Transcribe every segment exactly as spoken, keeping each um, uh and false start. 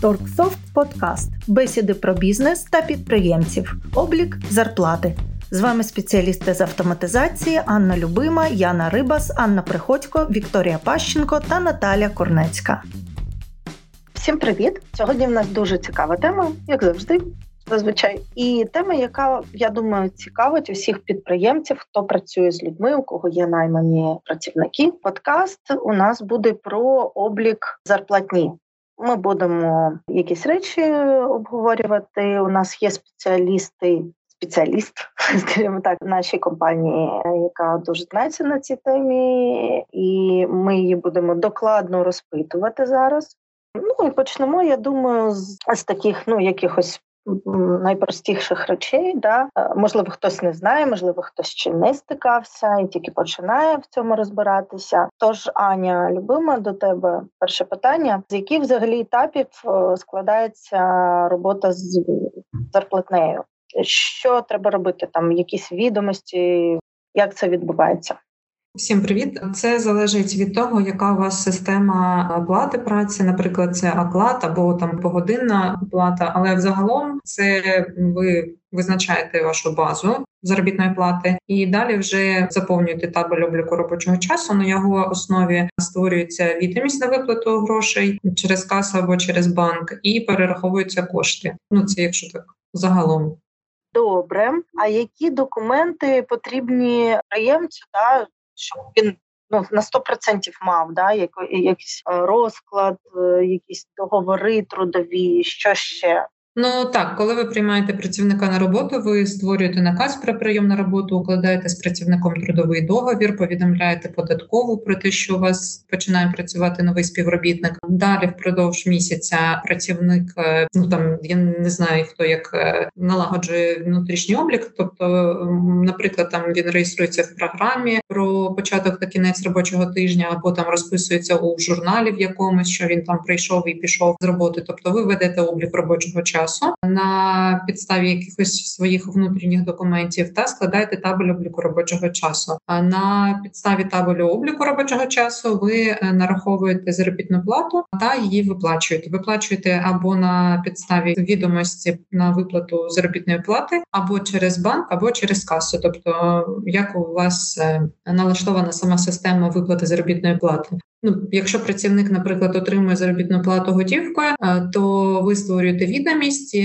Торгсофт подкаст. Бесіди про бізнес та підприємців. Облік зарплати. З вами спеціалісти з автоматизації Анна Любима, Яна Рибас, Анна Приходько, Вікторія Пащенко та Наталя Корнецька. Всім привіт! Сьогодні в нас дуже цікава тема, як завжди, зазвичай. І тема, яка, я думаю, цікавить усіх підприємців, хто працює з людьми, у кого є наймані працівники. Подкаст у нас буде про облік зарплатні. Ми будемо якісь речі обговорювати. У нас є спеціалісти, спеціаліст, скажімо так, в нашій компанії, яка дуже знається на цій темі, і ми її будемо докладно розпитувати зараз. Ну і почнемо, я думаю, з, з таких, ну, якихось найпростіших речей. Да? Можливо, хтось не знає, можливо, хтось ще не стикався і тільки починає в цьому розбиратися. Тож, Аня, Любима, до тебе перше питання. З яких взагалі етапів складається робота з зарплатнею? Що треба робити? Там якісь відомості? Як це відбувається? Всім привіт! Це залежить від того, яка у вас система оплати праці, наприклад, це оклад або там погодинна оплата, але взагалом це ви визначаєте вашу базу заробітної плати і далі вже заповнюєте табель обліку робочого часу. На його основі створюється відомість на виплату грошей через касу або через банк і перераховуються кошти. Ну, це якщо так загалом. Добре. А які документи потрібні підприємцю, да, щоб він ну, на сто відсотків мав, да, якийсь розклад, якісь договори трудові, що ще? Ну так, коли ви приймаєте працівника на роботу, ви створюєте наказ про прийом на роботу, укладаєте з працівником трудовий договір, повідомляєте податкову про те, що у вас починає працювати новий співробітник. Далі впродовж місяця працівник, ну там, я не знаю, хто як налагоджує внутрішній облік, тобто, наприклад, там він реєструється в програмі про початок та кінець робочого тижня, або там розписується у журналі в якомусь, що він там прийшов і пішов з роботи, тобто ви ведете облік робочого часу на підставі якихось своїх внутрішніх документів та складаєте табель обліку робочого часу. На підставі табелю обліку робочого часу ви нараховуєте заробітну плату та її виплачуєте. Виплачуєте або на підставі відомості на виплату заробітної плати, або через банк, або через касу. Тобто, як у вас налаштована сама система виплати заробітної плати. Ну, якщо працівник, наприклад, отримує заробітну плату готівкою, то ви створюєте відомість,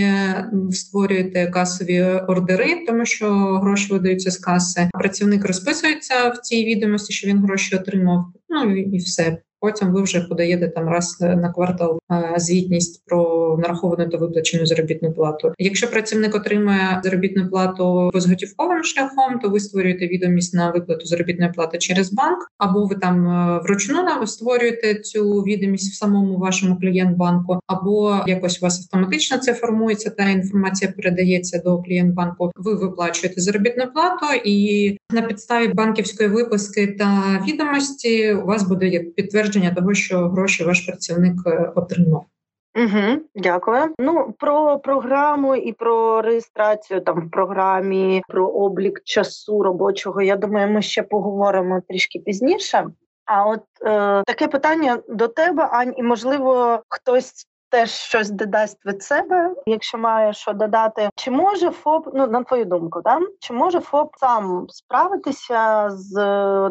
створюєте касові ордери, тому що гроші видаються з каси. Працівник розписується в цій відомості, що він гроші отримав, ну і все. Потім ви вже подаєте там раз на квартал звітність про нараховану та виплачену заробітну плату. Якщо працівник отримує заробітну плату безготівковим шляхом, то ви створюєте відомість на виплату заробітної плати через банк, або ви там вручну створюєте цю відомість в самому вашому клієнт-банку, або якось у вас автоматично це формується, та інформація передається до клієнт-банку. Ви виплачуєте заробітну плату, і на підставі банківської виписки та відомості у вас буде як підтвердження того, що гроші ваш працівник отримав. Угу, дякую. Ну, про програму і про реєстрацію там в програмі, про облік часу робочого, я думаю, ми ще поговоримо трішки пізніше. А от е, таке питання до тебе, Ань, і, можливо, хтось теж щось додасть від себе, якщо має що додати. Чи може ФОП, ну, на твою думку, да? Чи може ФОП сам справитися з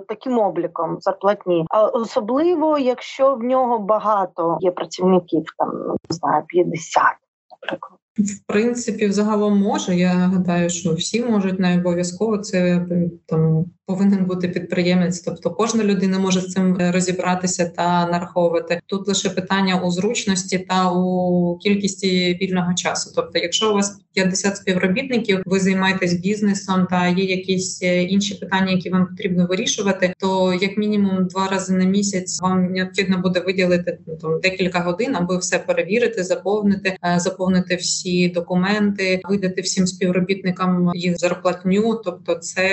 таким обліком зарплатні? А особливо, якщо в нього багато є працівників, там, не знаю, п'ятдесят, наприклад. В принципі, взагалом може. Я гадаю, що всі можуть, не обов'язково це там повинен бути підприємець. Тобто кожна людина може з цим розібратися та нараховувати. Тут лише питання у зручності та у кількості вільного часу. Тобто, якщо у вас п'ятдесят співробітників, ви займаєтесь бізнесом та є якісь інші питання, які вам потрібно вирішувати, то як мінімум два рази на місяць вам необхідно буде виділити там декілька годин, аби все перевірити, заповнити, заповнити всі і документи, видати всім співробітникам їх зарплатню. Тобто це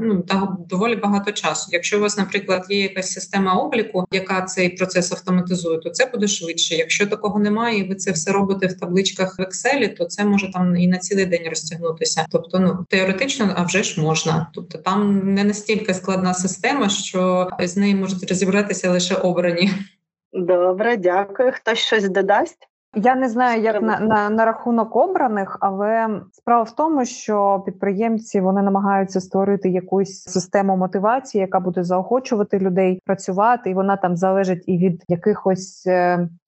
ну так, доволі багато часу. Якщо у вас, наприклад, є якась система обліку, яка цей процес автоматизує, то це буде швидше. Якщо такого немає, і ви це все робите в табличках в Excel, то це може там і на цілий день розтягнутися. Тобто, ну теоретично, а вже ж можна. Тобто там не настільки складна система, що з нею можуть розібратися лише обрані. Добре, дякую. Хтось щось додасть? Я не знаю, як на, на, на рахунок обраних, але справа в тому, що підприємці, вони намагаються створити якусь систему мотивації, яка буде заохочувати людей працювати, і вона там залежить і від якихось...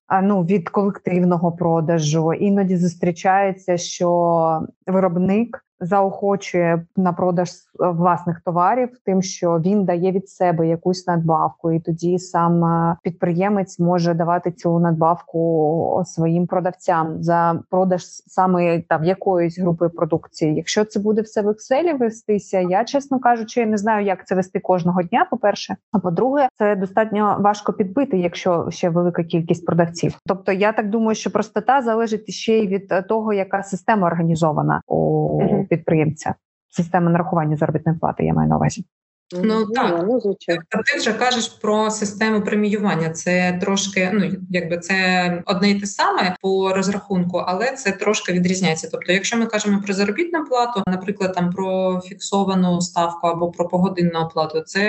А ну від колективного продажу. Іноді зустрічається, що виробник заохочує на продаж власних товарів тим, що він дає від себе якусь надбавку, і тоді сам підприємець може давати цю надбавку своїм продавцям за продаж саме там якоїсь групи продукції. Якщо це буде все в Excel вестися, я, чесно кажучи, не знаю, як це вести кожного дня, по-перше. А по-друге, це достатньо важко підбити, якщо ще велика кількість продавців. Тобто, я так думаю, що простота залежить ще й від того, яка система організована у підприємця. Система нарахування заробітної плати, я маю на увазі. Ну так, ну, та ти вже кажеш про систему преміювання. Це трошки, ну якби це одне і те саме по розрахунку, але це трошки відрізняється. Тобто, якщо ми кажемо про заробітну плату, наприклад, там про фіксовану ставку або про погодинну оплату, це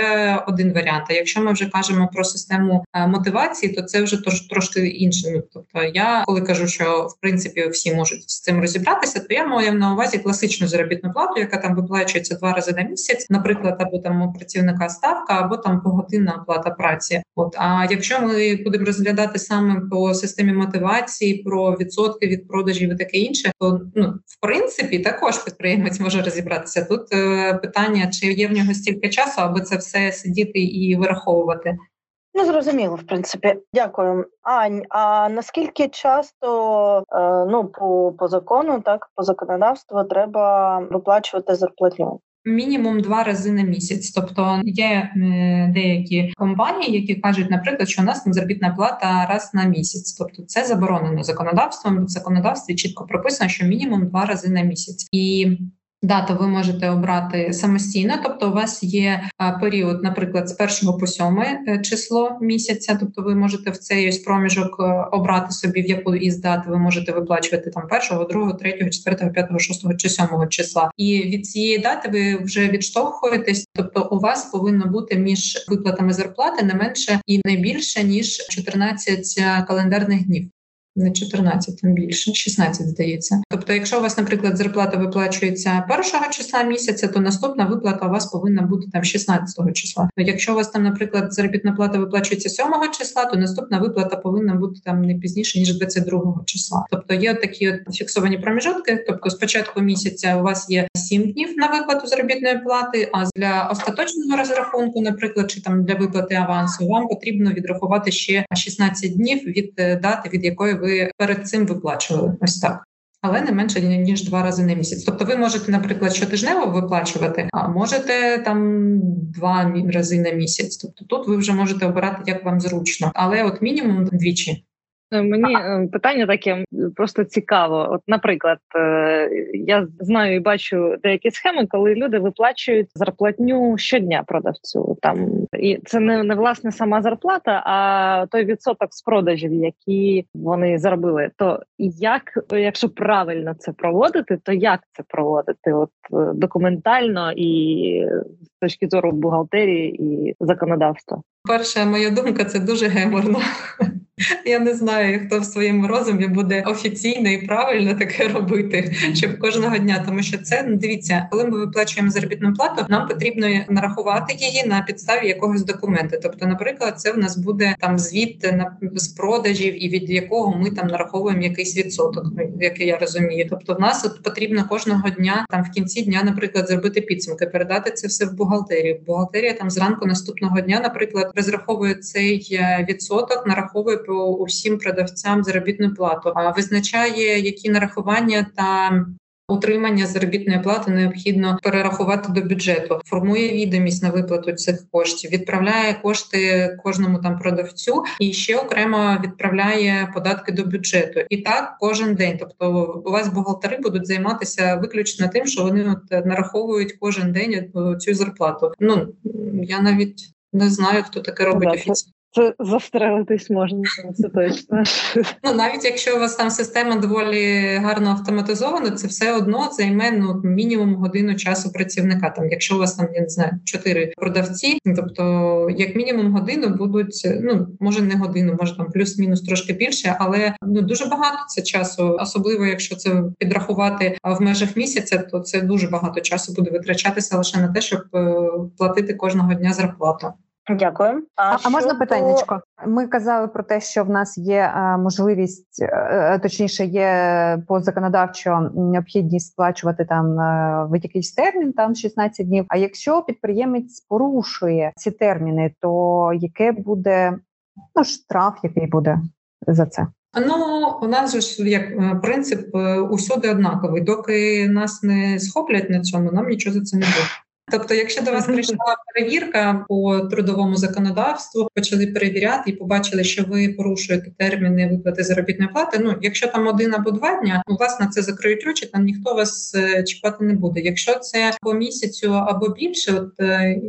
один варіант. А якщо ми вже кажемо про систему мотивації, то це вже трошки інше. Тобто, я коли кажу, що в принципі всі можуть з цим розібратися, то я маю на увазі класичну заробітну плату, яка там виплачується два рази на місяць, наприклад, або там працівника ставка або там погодинна оплата праці. От, а якщо ми будемо розглядати саме по системі мотивації, про відсотки від продажів і таке інше, то ну в принципі також підприємець може розібратися. Тут е, питання, чи є в нього стільки часу, аби це все сидіти і вираховувати. Ну, зрозуміло, в принципі. Дякую. Ань, а наскільки часто, е, ну, по, по закону, так, по законодавству треба виплачувати зарплатню? Мінімум два рази на місяць. Тобто є деякі компанії, які кажуть, наприклад, що у нас заробітна плата раз на місяць. Тобто це заборонено законодавством. В законодавстві чітко прописано, що мінімум два рази на місяць. І дату ви можете обрати самостійно, тобто у вас є період, наприклад, з першого по сьоме число місяця, тобто ви можете в цей ось проміжок обрати собі, в яку із дат ви можете виплачувати там першого, другого, третього, четвертого, п'ятого, шостого чи сьомого числа. І від цієї дати ви вже відштовхуєтесь, тобто у вас повинно бути між виплатами зарплати не менше і не більше, ніж чотирнадцять календарних днів. Не чотирнадцять, там більше, шістнадцять, здається. Тобто, якщо у вас, наприклад, зарплата виплачується першого числа місяця, то наступна виплата у вас повинна бути там шістнадцятого числа. Якщо у вас там, наприклад, заробітна плата виплачується сьомого числа, то наступна виплата повинна бути там не пізніше, ніж двадцять другого числа. Тобто є от такі от фіксовані проміжотки. Тобто, з початку місяця у вас є сім днів на виплату заробітної плати, а для остаточного розрахунку, наприклад, чи там для виплати авансу, вам потрібно відрахувати ще шістнадцять днів від дати, від якої ви ви перед цим виплачували. Ось так. Але не менше, ніж два рази на місяць. Тобто ви можете, наприклад, щотижнево виплачувати, а можете там два рази на місяць. Тобто тут ви вже можете обирати, як вам зручно. Але от мінімум двічі. Мені питання таке просто цікаво. От, наприклад, я знаю і бачу деякі схеми, коли люди виплачують зарплатню щодня продавцю. Там і це не, не власне сама зарплата, а той відсоток з продажів, які вони заробили. То як, якщо правильно це проводити, то як це проводити? От документально і з точки зору бухгалтерії і законодавства? Перша моя думка, це дуже геморно. Я не знаю, хто в своєму розумі буде офіційно і правильно таке робити, щоб кожного дня. Тому що це, ну, дивіться, коли ми виплачуємо заробітну плату, нам потрібно нарахувати її на підставі якогось документа. Тобто, наприклад, це в нас буде там звіт з продажів, і від якого ми там нараховуємо якийсь відсоток, як я розумію. Тобто, в нас от потрібно кожного дня, там в кінці дня, наприклад, зробити підсумки, передати це все в бухгалтерію. Бухгалтерія там зранку наступного дня, наприклад, розраховує цей відсоток, нараховує по усім продавцям заробітну плату, а визначає, які нарахування та утримання заробітної плати необхідно перерахувати до бюджету, формує відомість на виплату цих коштів, відправляє кошти кожному там продавцю і ще окремо відправляє податки до бюджету. І так кожен день. Тобто у вас бухгалтери будуть займатися виключно тим, що вони от нараховують кожен день цю зарплату. Ну, я навіть не знаю, хто таке робить офіційно. Це застрелитись можна, це точно. Ну, навіть якщо у вас там система доволі гарно автоматизована, це все одно займе ну, мінімум годину часу працівника. Там, якщо у вас там, я не знаю, чотири продавці, тобто як мінімум годину будуть, ну, може не годину, може там плюс-мінус трошки більше, але ну, дуже багато це часу, особливо якщо це підрахувати в межах місяця, то це дуже багато часу буде витрачатися лише на те, щоб платити кожного дня зарплату. Дякую. А, а можна питаннячко? Ми казали про те, що в нас є можливість, точніше, є по законодавчо необхідність сплачувати там в якийсь термін, там шістнадцять днів. А якщо підприємець порушує ці терміни, то яке буде, ну, штраф, який буде за це? Ну, у нас же ж як принцип усюди однаковий. Доки нас не схоплять на цьому, нам нічого за це не буде. Тобто, якщо до вас прийшла перевірка по трудовому законодавству, почали перевіряти і побачили, що ви порушуєте терміни виплати заробітної плати, ну, якщо там один або два дня, у вас на це закриють очі, там ніхто вас чіпати не буде. Якщо це по місяцю або більше, от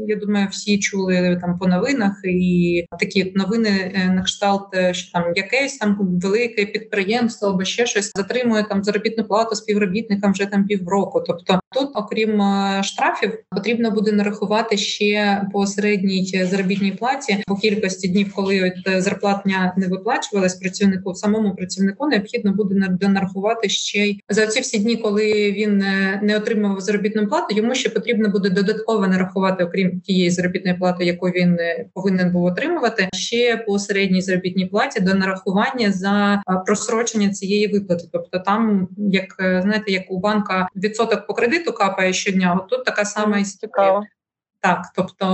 я думаю, всі чули там по новинах і такі новини на кшталт, що там якесь там велике підприємство або ще щось затримує там заробітну плату співробітникам вже там півроку. Тобто тут, окрім штрафів, потрібно буде нарахувати ще по середній заробітній платі, по кількості днів, коли от зарплатня не виплачувалась працівнику, самому працівнику необхідно буде донарахувати ще й за ці всі дні, коли він не отримав заробітну плату, йому ще потрібно буде додатково нарахувати, окрім тієї заробітної плати, яку він повинен був отримувати, ще по середній заробітній платі донарахування за просрочення цієї виплати. Тобто там, як знаєте, як у банка відсоток по кредиту капає щодня, от тут така сама цікаво. Так, тобто,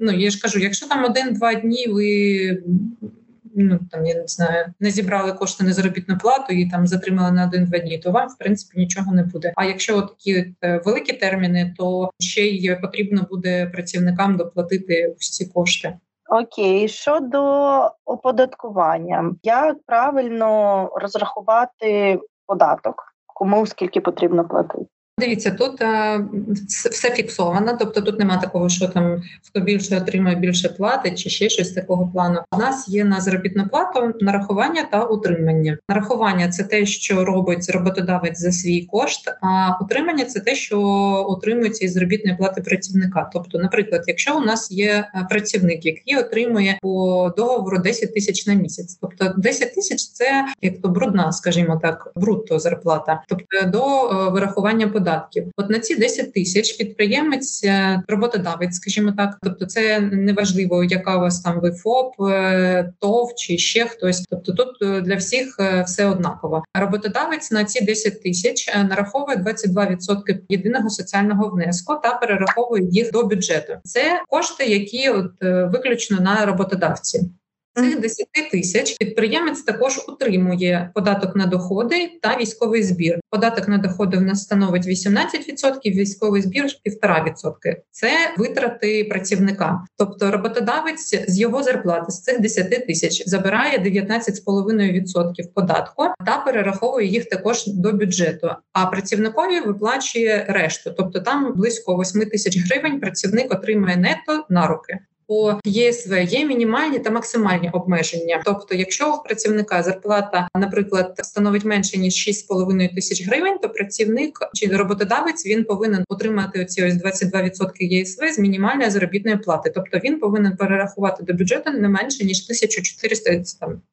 ну, я ж кажу, якщо там один-два дні ви, ну, там, я не знаю, не зібрали кошти на заробітну плату і там затримали на один-два дні, то вам, в принципі, нічого не буде. А якщо такі великі терміни, то ще й потрібно буде працівникам доплатити всі кошти. Окей, щодо оподаткування. Як правильно розрахувати податок? Кому скільки потрібно платити? Дивіться, тут а, все фіксовано, тобто тут немає такого, що там хто більше отримує, більше платить, чи ще щось такого плану. У нас є на заробітну плату нарахування та утримання. Нарахування – це те, що робить роботодавець за свій кошт, а утримання – це те, що отримується із заробітної плати працівника. Тобто, наприклад, якщо у нас є працівник, який отримує по договору десять тисяч на місяць, тобто десять тисяч – це як-то брудна, скажімо так, брутто зарплата, тобто до вирахування податків. Податків. От на ці десять тисяч підприємець, роботодавець, скажімо так, тобто це неважливо, яка у вас там ви ФОП, ТОВ чи ще хтось, тобто тут для всіх все однаково. Роботодавець на ці десять тисяч нараховує двадцять два відсотки єдиного соціального внеску та перераховує їх до бюджету. Це кошти, які от виключно на роботодавці. Цих десять тисяч підприємець також утримує податок на доходи та військовий збір. Податок на доходи в нас становить вісімнадцять відсотків, військовий збір – один і п'ять відсотка. Це витрати працівника. Тобто роботодавець з його зарплати, з цих десять тисяч, забирає дев'ятнадцять і п'ять відсотків податку та перераховує їх також до бюджету. А працівникові виплачує решту. Тобто там близько вісім тисяч гривень працівник отримує нетто на руки. По ЄСВ є мінімальні та максимальні обмеження. Тобто, якщо у працівника зарплата, наприклад, становить менше, ніж шість з половиною тисяч гривень, то працівник чи роботодавець, він повинен отримати оці ось двадцять два відсотки ЄСВ з мінімальної заробітної плати. Тобто, він повинен перерахувати до бюджету не менше, ніж тисяча чотириста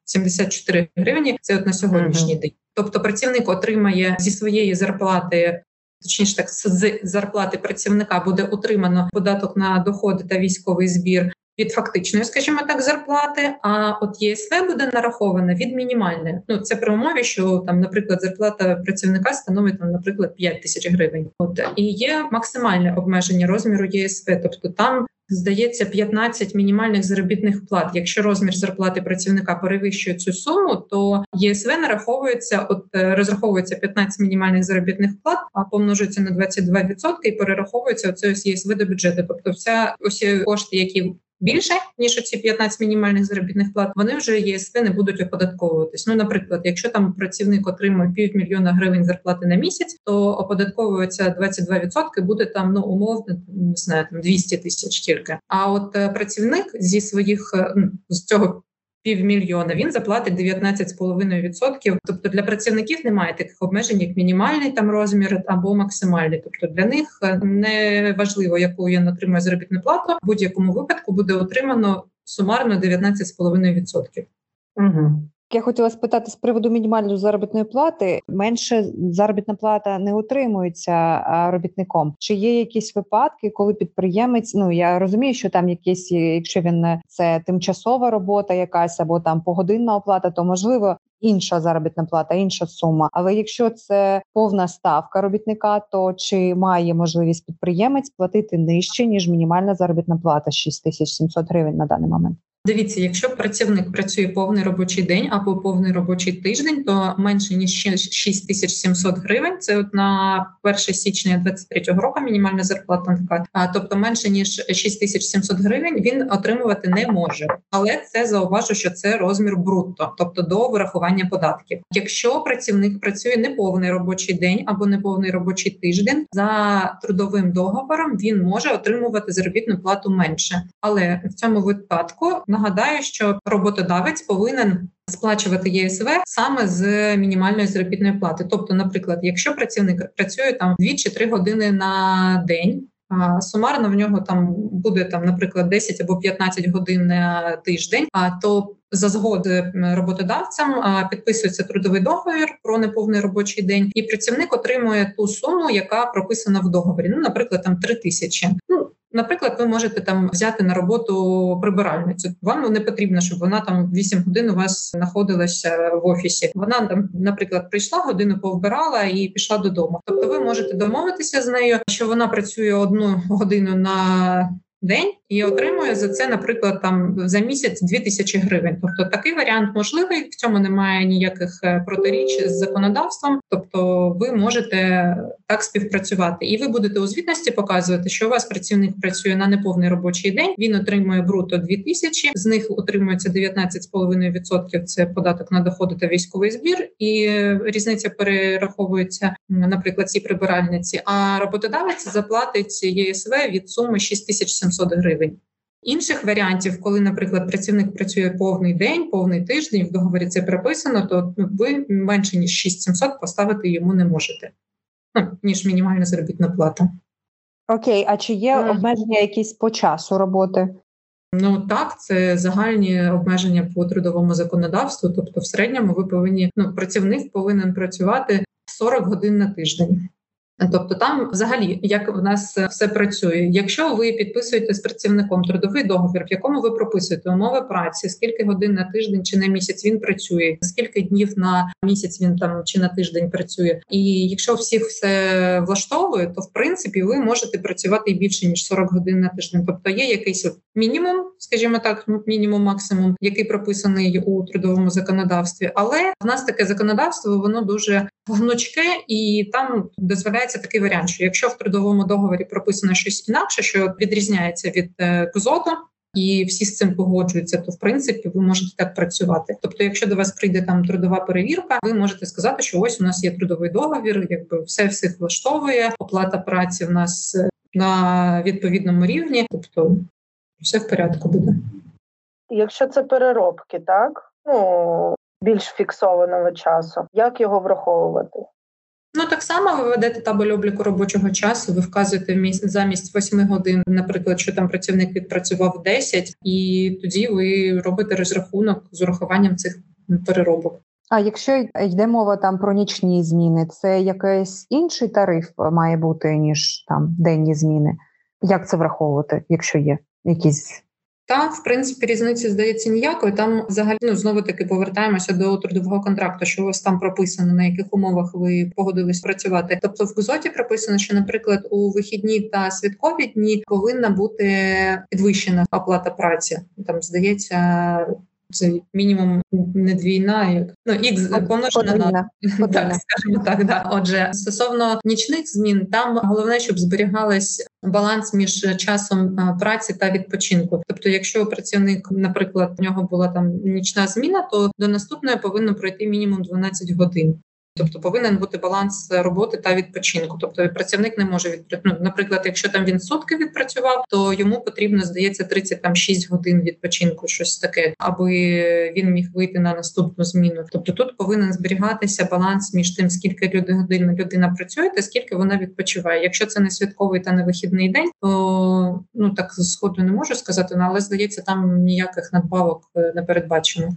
сімдесят чотири гривні, це от на сьогоднішній день. Тобто, працівник отримає зі своєї зарплати, точніше так, з зарплати працівника буде утримано податок на доходи та військовий збір від фактичної, скажімо так, зарплати, а от ЄСВ буде нарахована від мінімальної. Ну, це при умові, що там, наприклад, зарплата працівника становить там, наприклад, п'ять тисяч гривень. От і є максимальне обмеження розміру ЄСВ, тобто там здається п'ятнадцять мінімальних заробітних плат. Якщо розмір зарплати працівника перевищує цю суму, то ЄСВ нараховується, от розраховується п'ятнадцять мінімальних заробітних плат, а помножується на двадцять два відсотки і перераховується оце ось ЄСВ до бюджету. Тобто, вся усі кошти, які більше, ніж оці п'ятнадцять мінімальних заробітних плат, вони вже ЄСВ не будуть оподатковуватись. Ну, наприклад, якщо там працівник отримує півмільйона гривень зарплати на місяць, то оподатковується двадцять два відсотки, буде там, ну, умовно, не знаю, там двісті тисяч тільки. А от працівник зі своїх, з цього півмільйона, він заплатить дев'ятнадцять цілих п'ять десятих відсотка. Тобто для працівників немає таких обмежень, як мінімальний там розмір або максимальний. Тобто для них не важливо, яку він отримує заробітну плату, в будь-якому випадку буде отримано сумарно дев'ятнадцять цілих п'ять десятих відсотка. Угу. Я хотіла спитати з приводу мінімальної заробітної плати. Менше заробітна плата не отримується робітником. Чи є якісь випадки, коли підприємець, ну, я розумію, що там якісь, якщо він це тимчасова робота якась або там погодинна оплата, то можливо інша заробітна плата, інша сума. Але якщо це повна ставка робітника, то чи має можливість підприємець платити нижче, ніж мінімальна заробітна плата шість тисяч сімсот гривень на даний момент? Дивіться, якщо працівник працює повний робочий день або повний робочий тиждень, то менше ніж шість тисяч сімсот гривень, це от на перше січня двадцять третього року мінімальна зарплата така. А, тобто менше ніж шість тисяч сімсот гривень він отримувати не може. Але це, зауважу, що це розмір брутто, тобто до врахування податків. Якщо працівник працює неповний робочий день або неповний робочий тиждень, за трудовим договором він може отримувати заробітну плату менше. Але в цьому випадку нагадаю, що роботодавець повинен сплачувати ЄСВ саме з мінімальної заробітної плати. Тобто, наприклад, якщо працівник працює там дві чи три години на день, сумарно в нього там буде там, наприклад, десять або п'ятнадцять годин на тиждень, а то за згоди роботодавцям підписується трудовий договір про неповний робочий день, і працівник отримує ту суму, яка прописана в договорі. Ну, наприклад, там три тисячі. Ну, наприклад, ви можете там взяти на роботу прибиральницю. Вам не потрібно, щоб вона там вісім годин у вас знаходилася в офісі. Вона там, наприклад, прийшла, годину повбирала і пішла додому. Тобто ви можете домовитися з нею, що вона працює одну годину на день і отримує за це, наприклад, там за місяць дві тисячі гривень. Тобто такий варіант можливий, в цьому немає ніяких протиріч з законодавством. Тобто ви можете так співпрацювати. І ви будете у звітності показувати, що у вас працівник працює на неповний робочий день, він отримує брутто дві тисячі, з них отримується дев'ятнадцять цілих п'ять десятих відсотка, це податок на доходи та військовий збір, і різниця перераховується, наприклад, цій прибиральниці. А роботодавець заплатить ЄСВ від суми шість тисяч сімсот гривень. Інших варіантів, коли, наприклад, працівник працює повний день, повний тиждень, в договорі це прописано, то ви менше ніж шість тисяч сімсот поставити йому не можете, ну, ніж мінімальна заробітна плата. Окей, а чи є обмеження якісь по часу роботи? Ну так, це загальні обмеження по трудовому законодавству, тобто в середньому ви повинні, ну, працівник повинен працювати сорок годин на тиждень. Тобто там взагалі, як в нас все працює. Якщо ви підписуєте з працівником трудовий договір, в якому ви прописуєте умови праці, скільки годин на тиждень чи на місяць він працює, скільки днів на місяць він там чи на тиждень працює, і якщо всіх все влаштовує, то в принципі ви можете працювати і більше, ніж сорок годин на тиждень. Тобто є якийсь мінімум, скажімо так, мінімум-максимум, який прописаний у трудовому законодавстві. Але в нас таке законодавство, воно дуже гнучке, і там дозволяється такий варіант, що якщо в трудовому договорі прописано щось інакше, що відрізняється від КЗОТу, і всі з цим погоджуються, то в принципі ви можете так працювати. Тобто, якщо до вас прийде там трудова перевірка, ви можете сказати, що ось у нас є трудовий договір, якби все всіх влаштовує, оплата праці в нас на відповідному рівні, тобто все в порядку буде. Якщо це переробки, так? Ну, більш фіксованого часу, як його враховувати? Ну, так само ви ведете табель обліку робочого часу, ви вказуєте замість восьми годин, наприклад, що там працівник відпрацював десять, і тоді ви робите розрахунок з урахуванням цих переробок. А якщо йде мова там про нічні зміни, це якийсь інший тариф має бути, ніж там денні зміни? Як це враховувати, якщо є якісь? Та, в принципі, різниці, здається, ніякої. Там взагалі, ну, знову-таки повертаємося до трудового контракту, що у вас там прописано, на яких умовах ви погодились працювати. Тобто в КЗОТі прописано, що, наприклад, у вихідні та святкові дні повинна бути підвищена оплата праці. Там, здається, це мінімум не двійна, як ну ікс помножена на так, скажімо так. Да. Отже, стосовно нічних змін, там головне, щоб зберігалась баланс між часом праці та відпочинку. Тобто, якщо працівник, наприклад, в нього була там нічна зміна, то до наступної повинно пройти мінімум дванадцять годин. Тобто повинен бути баланс роботи та відпочинку. Тобто працівник не може відпрацювати. Ну, наприклад, якщо там він сутки відпрацював, то йому потрібно, здається, тридцять шість годин відпочинку, щось таке, аби він міг вийти на наступну зміну. Тобто тут повинен зберігатися баланс між тим, скільки годин людина працює та скільки вона відпочиває. Якщо це не святковий та не вихідний день, то ну так зходу не можу сказати, але, здається, там ніяких надбавок не передбачено.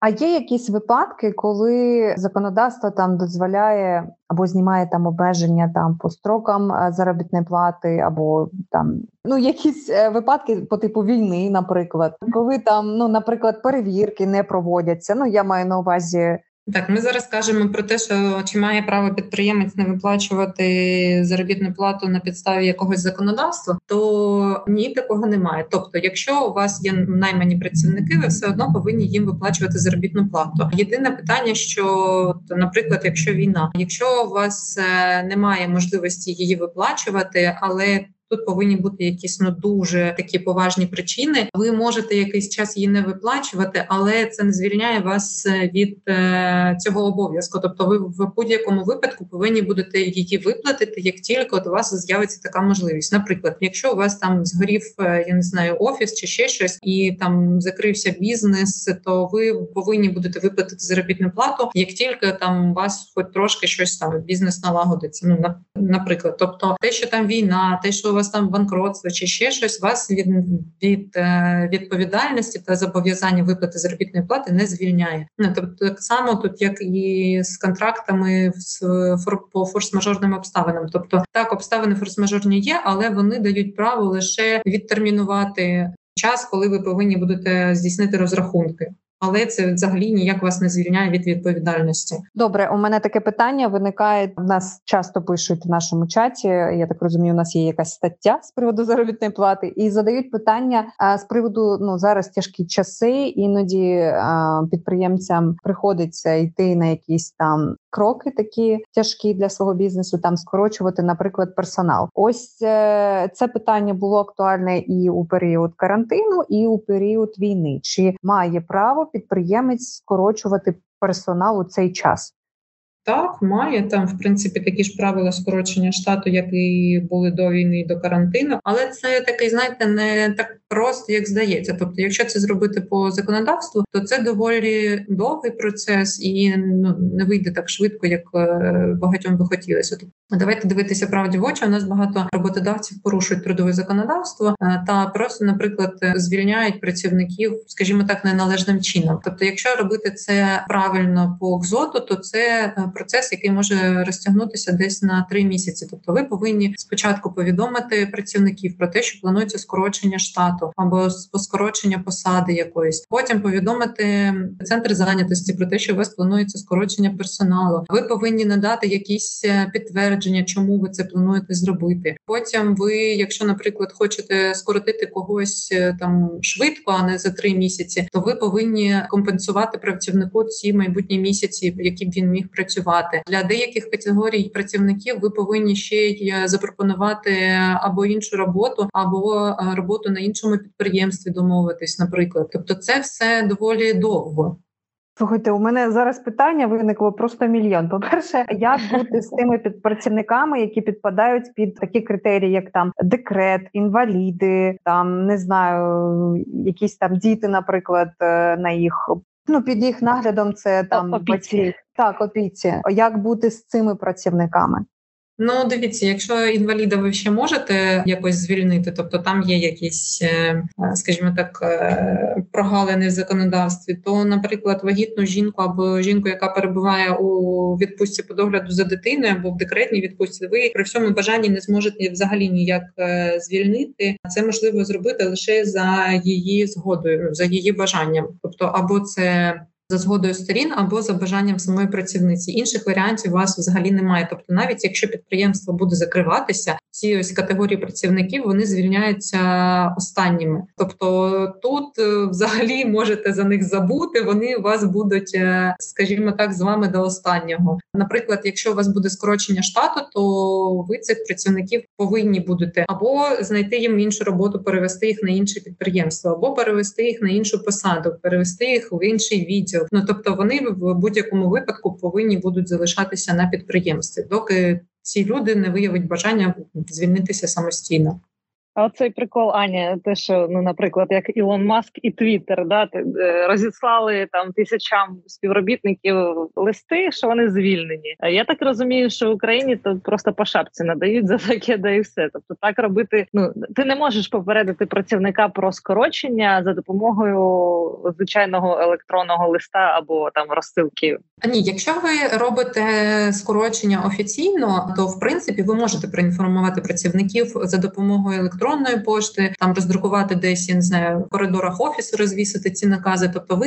А є якісь випадки, коли законодавство там дозволяє або знімає там обмеження там по строкам заробітної плати, або там ну якісь випадки по типу війни, наприклад, коли там, ну, наприклад, перевірки не проводяться. Ну, я маю на увазі. Так, ми зараз кажемо про те, що чи має право підприємець не виплачувати заробітну плату на підставі якогось законодавства, то ні, такого немає. Тобто, якщо у вас є наймані працівники, ви все одно повинні їм виплачувати заробітну плату. Єдине питання, що, наприклад, якщо війна, якщо у вас немає можливості її виплачувати, але тут повинні бути якісь, ну, дуже такі поважні причини. Ви можете якийсь час її не виплачувати, але це не звільняє вас від е, цього обов'язку. Тобто ви в будь-якому випадку повинні будете її виплатити, як тільки от у вас з'явиться така можливість. Наприклад, якщо у вас там згорів, я не знаю, офіс чи ще щось, і там закрився бізнес, то ви повинні будете виплатити заробітну плату, як тільки там у вас хоч трошки щось там, бізнес налагодиться. Ну, на, наприклад, тобто те, що там війна, те, що у вас там банкротство чи ще щось, вас від, від відповідальності та зобов'язання виплати заробітної плати не звільняє. Ну, тобто так само тут, як і з контрактами з, по форс-мажорним обставинам. Тобто так, обставини форс-мажорні є, але вони дають право лише відтермінувати час, коли ви повинні будете здійснити розрахунки. Але це взагалі ніяк вас не звільняє від відповідальності. Добре, у мене таке питання виникає. В нас часто пишуть в нашому чаті, я так розумію, у нас є якась стаття з приводу заробітної плати, і задають питання а, з приводу, ну, зараз тяжкі часи, іноді а, підприємцям приходиться йти на якісь там кроки такі тяжкі для свого бізнесу, там скорочувати, наприклад, персонал. Ось е- це питання було актуальне і у період карантину, і у період війни. Чи має право підприємець скорочувати персонал у цей час? Так, має. Там, в принципі, такі ж правила скорочення штату, як і були до війни, до карантину. Але це такий, знаєте, не так просто, як здається. Тобто, якщо це зробити по законодавству, то це доволі довгий процес і, ну, не вийде так швидко, як багатьом би хотілося. Тобто, давайте дивитися правді в очі. У нас багато роботодавців порушують трудове законодавство та просто, наприклад, звільняють працівників, скажімо так, неналежним чином. Тобто, якщо робити це правильно по екзоту, то це процес, який може розтягнутися десь на три місяці. Тобто ви повинні спочатку повідомити працівників про те, що планується скорочення штату або скорочення посади якоїсь. Потім повідомити центр зайнятості про те, що у вас планується скорочення персоналу. Ви повинні надати якісь підтвердження, чому ви це плануєте зробити. Потім ви, якщо, наприклад, хочете скоротити когось там швидко, а не за три місяці, то ви повинні компенсувати працівнику ці майбутні місяці, які б він міг працювати. Для деяких категорій працівників ви повинні ще й запропонувати або іншу роботу, або роботу на іншому підприємстві домовитись, наприклад. Тобто це все доволі довго. Слухайте, у мене зараз питання виникло просто мільйон. По-перше, як бути з тими підпрацівниками, які підпадають під такі критерії, як там декрет, інваліди, там, не знаю, якісь там діти, наприклад, на їх, ну, під їх наглядом це там батьки. Так, опіці. Як бути з цими працівниками? Ну, дивіться, якщо інваліда ви ще можете якось звільнити, тобто там є якісь, скажімо так, прогалини в законодавстві, то, наприклад, вагітну жінку або жінку, яка перебуває у відпустці по догляду за дитиною або в декретній відпустці, ви при всьому бажанні не зможете взагалі ніяк звільнити. Це можливо зробити лише за її згодою, за її бажанням. Тобто або це за згодою сторін, або за бажанням самої працівниці. Інших варіантів у вас взагалі немає. Тобто навіть якщо підприємство буде закриватися, ці ось категорії працівників, вони звільняються останніми. Тобто тут взагалі можете за них забути, вони у вас будуть, скажімо так, з вами до останнього. Наприклад, якщо у вас буде скорочення штату, то ви цих працівників повинні будете або знайти їм іншу роботу, перевести їх на інше підприємство, або перевести їх на іншу посаду, перевести їх в інший відділ. Ну, тобто вони в будь-якому випадку повинні будуть залишатися на підприємстві, доки ці люди не виявить бажання звільнитися самостійно. А оцей прикол, Аня, те, що, ну, наприклад, як Ілон Маск і Твіттер, да, розіслали там тисячам співробітників листи, що вони звільнені. Я так розумію, що в Україні то просто по шапці надають за таке, да і все. Тобто так робити, ну, ти не можеш попередити працівника про скорочення за допомогою звичайного електронного листа або там розсилки. А ні, якщо ви робите скорочення офіційно, то, в принципі, ви можете проінформувати працівників за допомогою електронного електронної пошти, там роздрукувати десь, я не знаю, в коридорах офісу розвісити ці накази. Тобто ви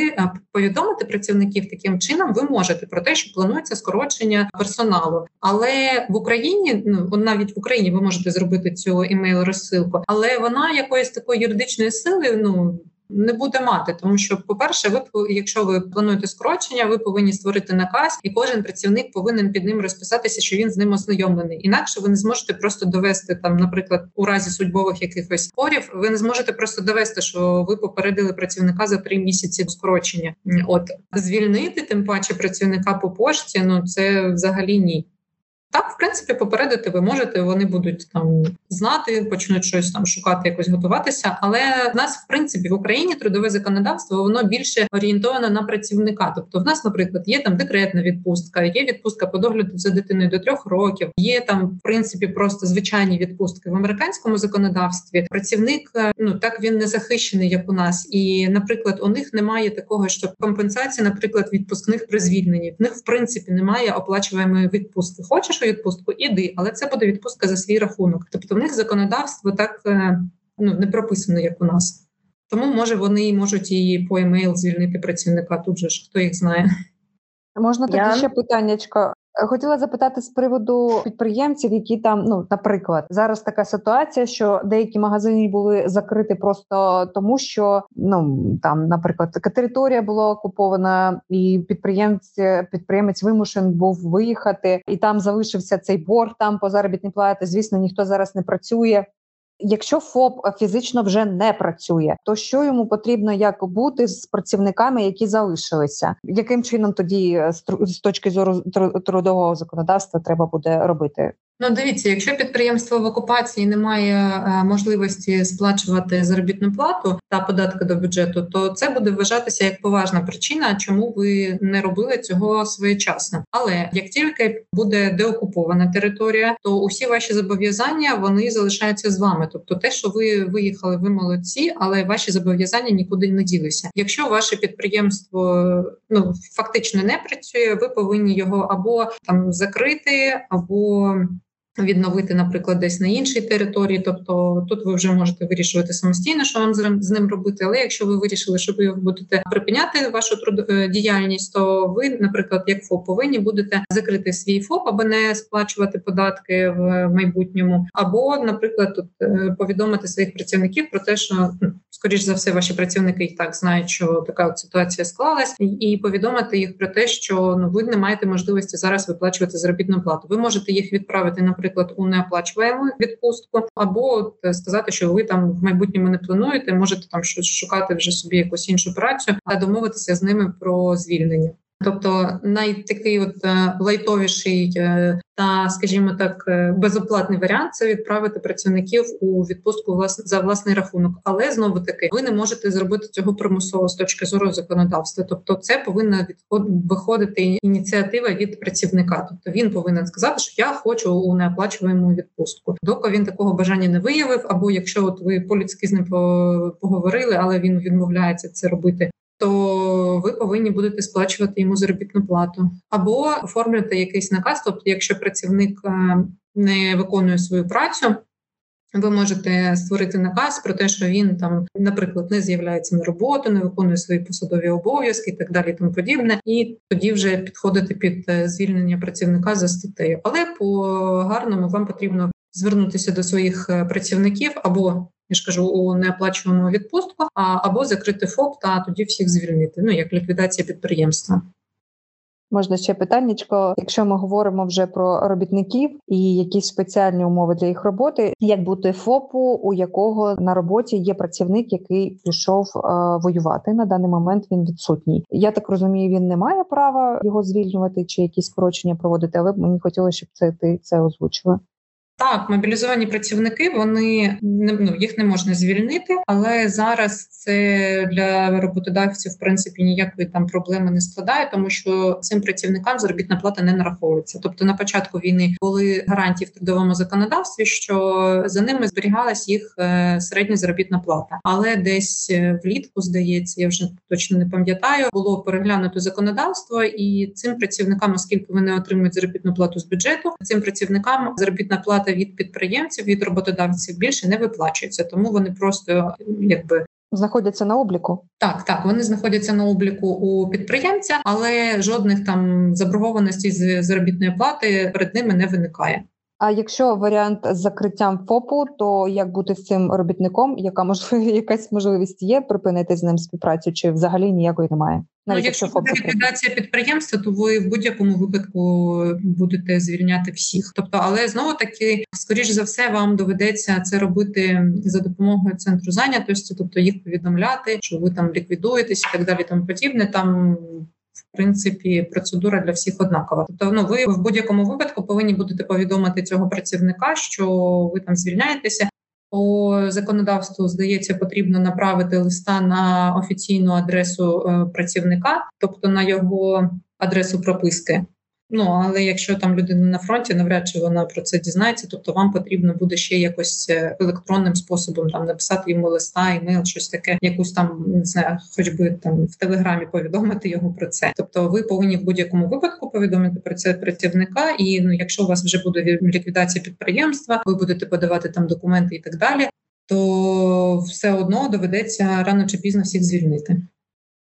повідомите працівників таким чином, ви можете про те, що планується скорочення персоналу. Але в Україні, ну, навіть в Україні ви можете зробити цю імейл-розсилку, але вона якоїсь такої юридичної сили, ну, не буде мати, тому що, по-перше, ви, якщо ви плануєте скорочення, ви повинні створити наказ, і кожен працівник повинен під ним розписатися, що він з ним ознайомлений. Інакше ви не зможете просто довести, там, наприклад, у разі судьбових якихось спорів, ви не зможете просто довести, що ви попередили працівника за три місяці скорочення. От звільнити, тим паче, працівника по пошті, ну це взагалі ні. Так, в принципі, попередити ви можете, вони будуть там знати, почнуть щось там шукати, якось готуватися. Але в нас, в принципі, в Україні трудове законодавство, воно більше орієнтовано на працівника. Тобто в нас, наприклад, є там декретна відпустка, є відпустка по догляду за дитиною до трьох років, є там, в принципі, просто звичайні відпустки. В американському законодавстві працівник, ну, так він не захищений, як у нас. І, наприклад, у них немає такого, що компенсації, наприклад, відпускних при звільненні. В них, в принципі, немає оплачуваної відпустки. Хочеш відпустку, іди, але це буде відпустка за свій рахунок. Тобто в них законодавство так, ну, не прописано, як у нас. Тому, може, вони можуть і по емейл звільнити працівника, тут же ж, хто їх знає. Можна тоді Я... ще питаннячко? Хотіла запитати з приводу підприємців, які там, ну, наприклад, зараз така ситуація, що деякі магазини були закриті просто тому, що, ну, там, наприклад, така територія була окупована, і підприємець, підприємець вимушен був виїхати, і там залишився цей борг там по заробітній платі, звісно, ніхто зараз не працює. Якщо ФОП фізично вже не працює, то що йому потрібно як бути з працівниками, які залишилися? Яким чином тоді з точки зору трудового законодавства треба буде робити? Ну, дивіться, якщо підприємство в окупації не має можливості сплачувати заробітну плату та податки до бюджету, то це буде вважатися як поважна причина, чому ви не робили цього своєчасно. Але як тільки буде деокупована територія, то усі ваші зобов'язання, вони залишаються з вами. Тобто те, що ви виїхали, ви молодці, але ваші зобов'язання нікуди не ділися. Якщо ваше підприємство, ну, фактично не працює, ви повинні його або там закрити, або відновити, наприклад, десь на іншій території. Тобто тут ви вже можете вирішувати самостійно, що вам з ним робити. Але якщо ви вирішили, що ви будете припиняти вашу діяльність, то ви, наприклад, як ФОП, повинні будете закрити свій ФОП або не сплачувати податки в майбутньому. Або, наприклад, тут повідомити своїх працівників про те, що, скоріш за все, ваші працівники і так знають, що така от ситуація склалась, і повідомити їх про те, що, ну, ви не маєте можливості зараз виплачувати заробітну плату. Ви можете їх відправити, наприклад, наприклад, у неоплачувану відпустку, або сказати, що ви там в майбутньому не плануєте, можете там щось шукати вже собі якусь іншу працю, а домовитися з ними про звільнення. Тобто найтакий от лайтовіший та, скажімо так, безоплатний варіант – це відправити працівників у відпустку за власний рахунок. Але, знову-таки, ви не можете зробити цього примусово з точки зору законодавства. Тобто це повинна виходити ініціатива від працівника. Тобто він повинен сказати, що я хочу у неоплачувану відпустку. Доки він такого бажання не виявив, або якщо от ви по-людськи з ним поговорили, але він відмовляється це робити, то ви повинні будете сплачувати йому заробітну плату. Або оформлювати якийсь наказ, тобто якщо працівник не виконує свою працю, ви можете створити наказ про те, що він там, наприклад, не з'являється на роботу, не виконує свої посадові обов'язки і так далі, і тому подібне. І тоді вже підходити під звільнення працівника за статтею. Але по-гарному вам потрібно звернутися до своїх працівників або, я ж кажу, у неоплачувану відпустку, або закрити ФОП та тоді всіх звільнити, ну, як ліквідація підприємства. Можна ще питаннячко, якщо ми говоримо вже про робітників і якісь спеціальні умови для їх роботи, як бути ФОПу, у якого на роботі є працівник, який пішов е, воювати, на даний момент він відсутній. Я так розумію, він не має права його звільнювати чи якісь скорочення проводити, але мені хотілося, щоб це, ти це озвучила. Так, мобілізовані працівники, вони ну, їх не можна звільнити, але зараз це для роботодавців, в принципі, ніякої там проблеми не складає, тому що цим працівникам заробітна плата не нараховується. Тобто на початку війни були гарантії в трудовому законодавстві, що за ними зберігалась їх середня заробітна плата. Але десь влітку, здається, я вже точно не пам'ятаю, було переглянуто законодавство, і цим працівникам, оскільки вони отримують заробітну плату з бюджету, цим працівникам заробітна плата від підприємців, від роботодавців більше не виплачується, тому вони просто якби знаходяться на обліку. Так, так, вони знаходяться на обліку у підприємця, але жодних там заборгованостей з заробітної плати перед ними не виникає. А якщо варіант з закриттям ФОПу, то як бути з цим робітником, яка можливо, якась можливість є припинити з ним співпрацю, чи взагалі ніякої немає? Навіть ну, якщо буде ліквідація підприємства, то ви в будь-якому випадку будете звільняти всіх. Тобто, але знову-таки, скоріш за все, вам доведеться це робити за допомогою центру зайнятості, тобто їх повідомляти, що ви там ліквідуєтесь і так далі, тому подібне. Там, в принципі, процедура для всіх однакова. Тобто, ну, ви в будь-якому випадку повинні будете повідомити цього працівника, що ви там звільняєтеся. По законодавству, здається, потрібно направити листа на офіційну адресу працівника, тобто на його адресу прописки. Ну, але якщо там людина на фронті, навряд чи вона про це дізнається, тобто вам потрібно буде ще якось електронним способом там написати йому листа, імейл, щось таке, якусь там, не знаю, хоч би там в Телеграмі повідомити його про це. Тобто ви повинні в будь-якому випадку повідомити про це працівника, і ну, якщо у вас вже буде ліквідація підприємства, ви будете подавати там документи і так далі, то все одно доведеться рано чи пізно всіх звільнити.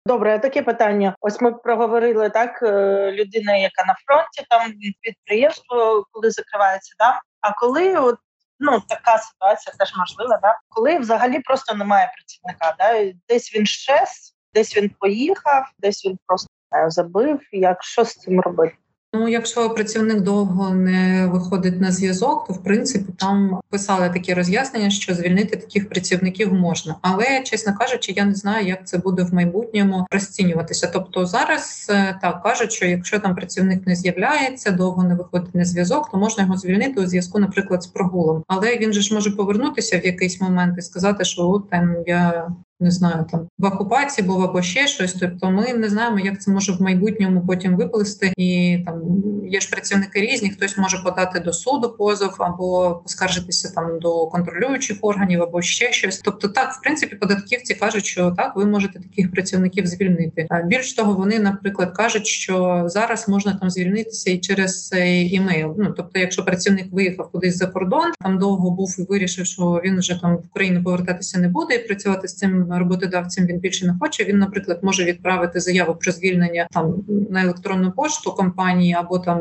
Добре, таке питання. Ось ми проговорили, так, людина, яка на фронті, там підприємство, коли закривається, да? А коли, от, ну, така ситуація теж можлива, да? Коли взагалі просто немає працівника, да? Десь він щез, десь він поїхав, десь він просто забив, як, що з цим робити? Ну, якщо працівник довго не виходить на зв'язок, то, в принципі, там писали такі роз'яснення, що звільнити таких працівників можна. Але, чесно кажучи, я не знаю, як це буде в майбутньому розцінюватися. Тобто зараз, так, кажуть, що якщо там працівник не з'являється, довго не виходить на зв'язок, то можна його звільнити у зв'язку, наприклад, з прогулом. Але він же ж може повернутися в якийсь момент і сказати, що от, там, я... не знаю, там, в окупації був або ще щось, тобто ми не знаємо, як це може в майбутньому потім виплисти. І там є ж працівники різні, хтось може подати до суду позов або поскаржитися там до контролюючих органів або ще щось. Тобто так, в принципі, податківці кажуть, що так, ви можете таких працівників звільнити. Більш того, вони, наприклад, кажуть, що зараз можна там звільнитися і через імейл. Ну, тобто, якщо працівник виїхав кудись за кордон, там довго був і вирішив, що він вже там в Україну повертатися не буде і працювати з цим роботодавцем він більше не хоче, він, наприклад, може відправити заяву про звільнення там на електронну пошту компанії або там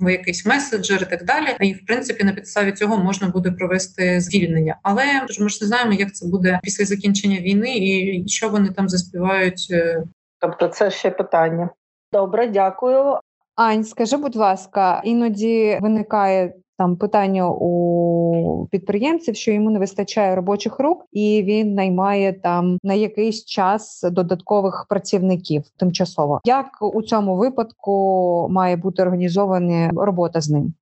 в якийсь меседжер і так далі. І, в принципі, на підставі цього можна буде провести звільнення. Але ж ми ж не знаємо, як це буде після закінчення війни і що вони там заспівають. Тобто це ще питання. Добре, дякую. Ань, скажи, будь ласка, іноді виникає там питання у підприємців, що йому не вистачає робочих рук, і він наймає там на якийсь час додаткових працівників тимчасово. Як у цьому випадку має бути організована робота з ним?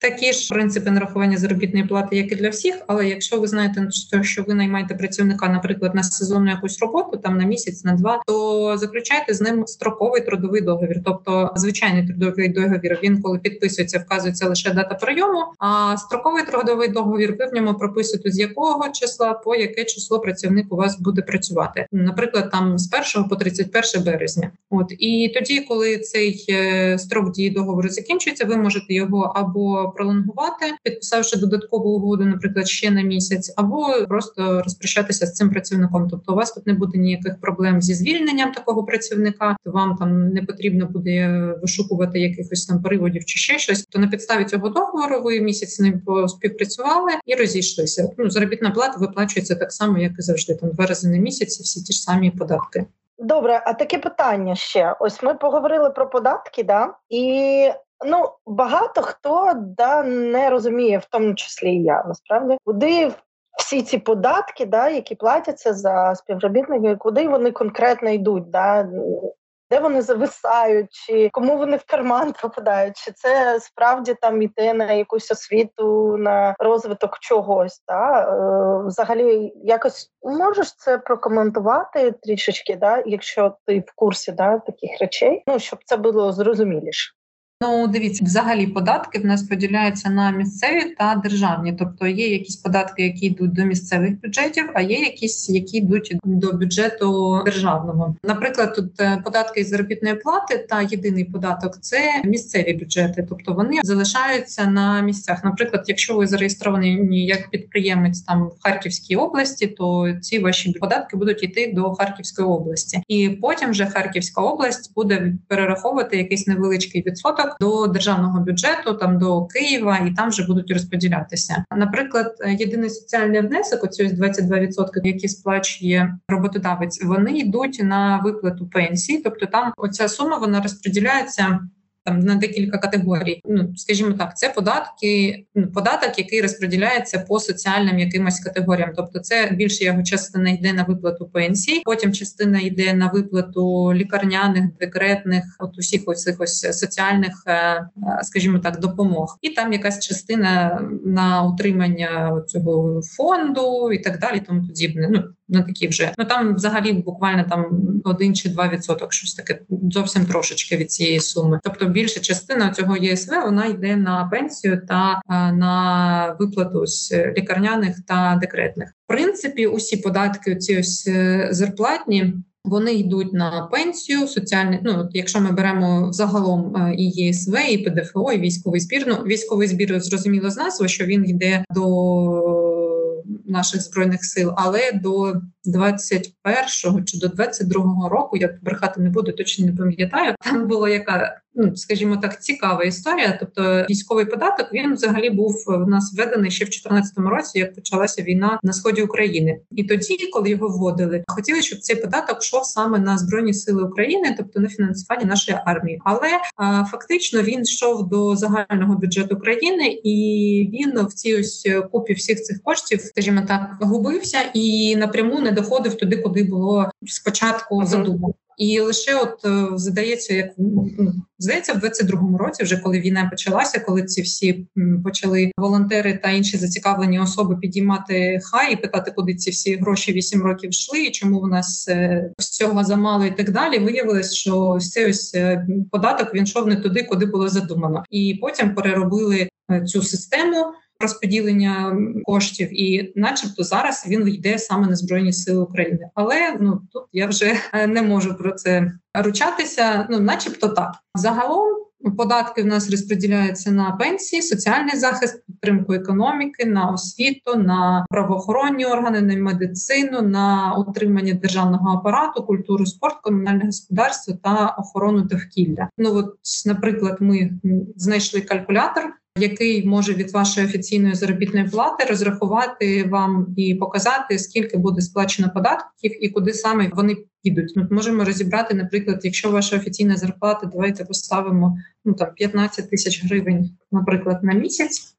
Такі ж принципи нарахування заробітної плати, як і для всіх, але якщо ви знаєте, що ви наймаєте працівника, наприклад, на сезонну якусь роботу, там на місяць, на два, то заключайте з ним строковий трудовий договір. Тобто звичайний трудовий договір, він коли підписується, вказується лише дата прийому, а строковий трудовий договір, ви в ньому прописуєте, з якого числа по яке число працівник у вас буде працювати. Наприклад, там з першого по тридцять перше березня. От, і тоді, коли цей строк дії договору закінчується, ви можете його або пролонгувати, підписавши додаткову угоду, наприклад, ще на місяць, або просто розпрощатися з цим працівником. Тобто у вас тут не буде ніяких проблем зі звільненням такого працівника, вам там не потрібно буде вишукувати якихось там переводів чи ще щось. То на підставі цього договору ви місяць не поспівпрацювали і розійшлися. Ну, заробітна плата виплачується так само, як і завжди, там два рази на місяць, всі ті ж самі податки. Добре, а таке питання ще. Ось ми поговорили про податки, да? І ну, багато хто да, не розуміє, в тому числі і я, насправді, куди всі ці податки, да, які платяться за співробітників, куди вони конкретно йдуть, да? Де вони зависають, чи кому вони в карман попадають, чи це справді там іде на якусь освіту, на розвиток чогось, та е, взагалі якось можеш це прокоментувати трішечки, да, якщо ти в курсі, да, таких речей, ну щоб це було зрозуміліше. Ну, дивіться, взагалі податки в нас поділяються на місцеві та державні. Тобто є якісь податки, які йдуть до місцевих бюджетів, а є якісь, які йдуть до бюджету державного. Наприклад, тут податки із заробітної плати та єдиний податок – це місцеві бюджети. Тобто вони залишаються на місцях. Наприклад, якщо ви зареєстровані як підприємець там в Харківській області, то ці ваші податки будуть йти до Харківської області. І потім вже Харківська область буде перераховувати якийсь невеличкий відсоток до державного бюджету, там до Києва, і там вже будуть розподілятися. Наприклад, єдиний соціальний внесок, оці ось двадцять два відсотки, які сплачує роботодавець, вони йдуть на виплату пенсій, тобто там оця сума, вона розподіляється там на декілька категорій. Ну, скажімо так, це податки, податок, який розподіляється по соціальним якимось категоріям. Тобто це більше його частина йде на виплату пенсій, потім частина йде на виплату лікарняних, декретних, от усіх ось ось соціальних, скажімо так, допомог. І там якась частина на утримання цього фонду і так далі, тому подібне. Ну, на такі вже. Ну, там взагалі буквально там один чи два відсоток, щось таке, зовсім трошечки від цієї суми. Тобто більша частина цього ЄСВ, вона йде на пенсію та на виплату з лікарняних та декретних. В принципі, усі податки, ці ось зарплатні, вони йдуть на пенсію, соціальні, ну, якщо ми беремо загалом і ЄСВ, і ПДФО, і військовий збір. Ну, військовий збір, зрозуміло з назви, що він йде до наших Збройних сил, але до двадцять першого чи до двадцять другого року, я брехати не буду, точно не пам'ятаю, там була яка, ну, скажімо так, цікава історія. Тобто військовий податок, він взагалі був в нас введений ще в чотирнадцятому році, як почалася війна на сході України. І тоді, коли його вводили, хотіли, щоб цей податок йшов саме на Збройні сили України, тобто на фінансування нашої армії. Але а, фактично він йшов до загального бюджету країни, і він в цій ось купі всіх цих коштів, скажімо так, губився і напряму не доходив туди, куди було спочатку задумано. І лише от здається, як здається, в двадцять другому році, вже коли війна почалася, коли ці всі почали волонтери та інші зацікавлені особи підіймати хай і питати, куди ці всі гроші вісім років йшли, і чому в нас всього замало і так далі, виявилось, що цей ось податок він йшов не туди, куди було задумано. І потім переробили цю систему розподілення коштів, і начебто зараз він йде саме на Збройні сили України. Але ну тут я вже не можу про це ручатися, ну начебто так. Загалом податки в нас розподіляються на пенсії, соціальний захист, підтримку економіки, на освіту, на правоохоронні органи, на медицину, на утримання державного апарату, культуру, спорт, комунальне господарство та охорону довкілля. Ну от, наприклад, ми знайшли калькулятор, який може від вашої офіційної заробітної плати розрахувати вам і показати, скільки буде сплачено податків і куди саме вони підуть. Ну, можемо розібрати, наприклад, якщо ваша офіційна зарплата, давайте поставимо ну там п'ятнадцять тисяч гривень, наприклад, на місяць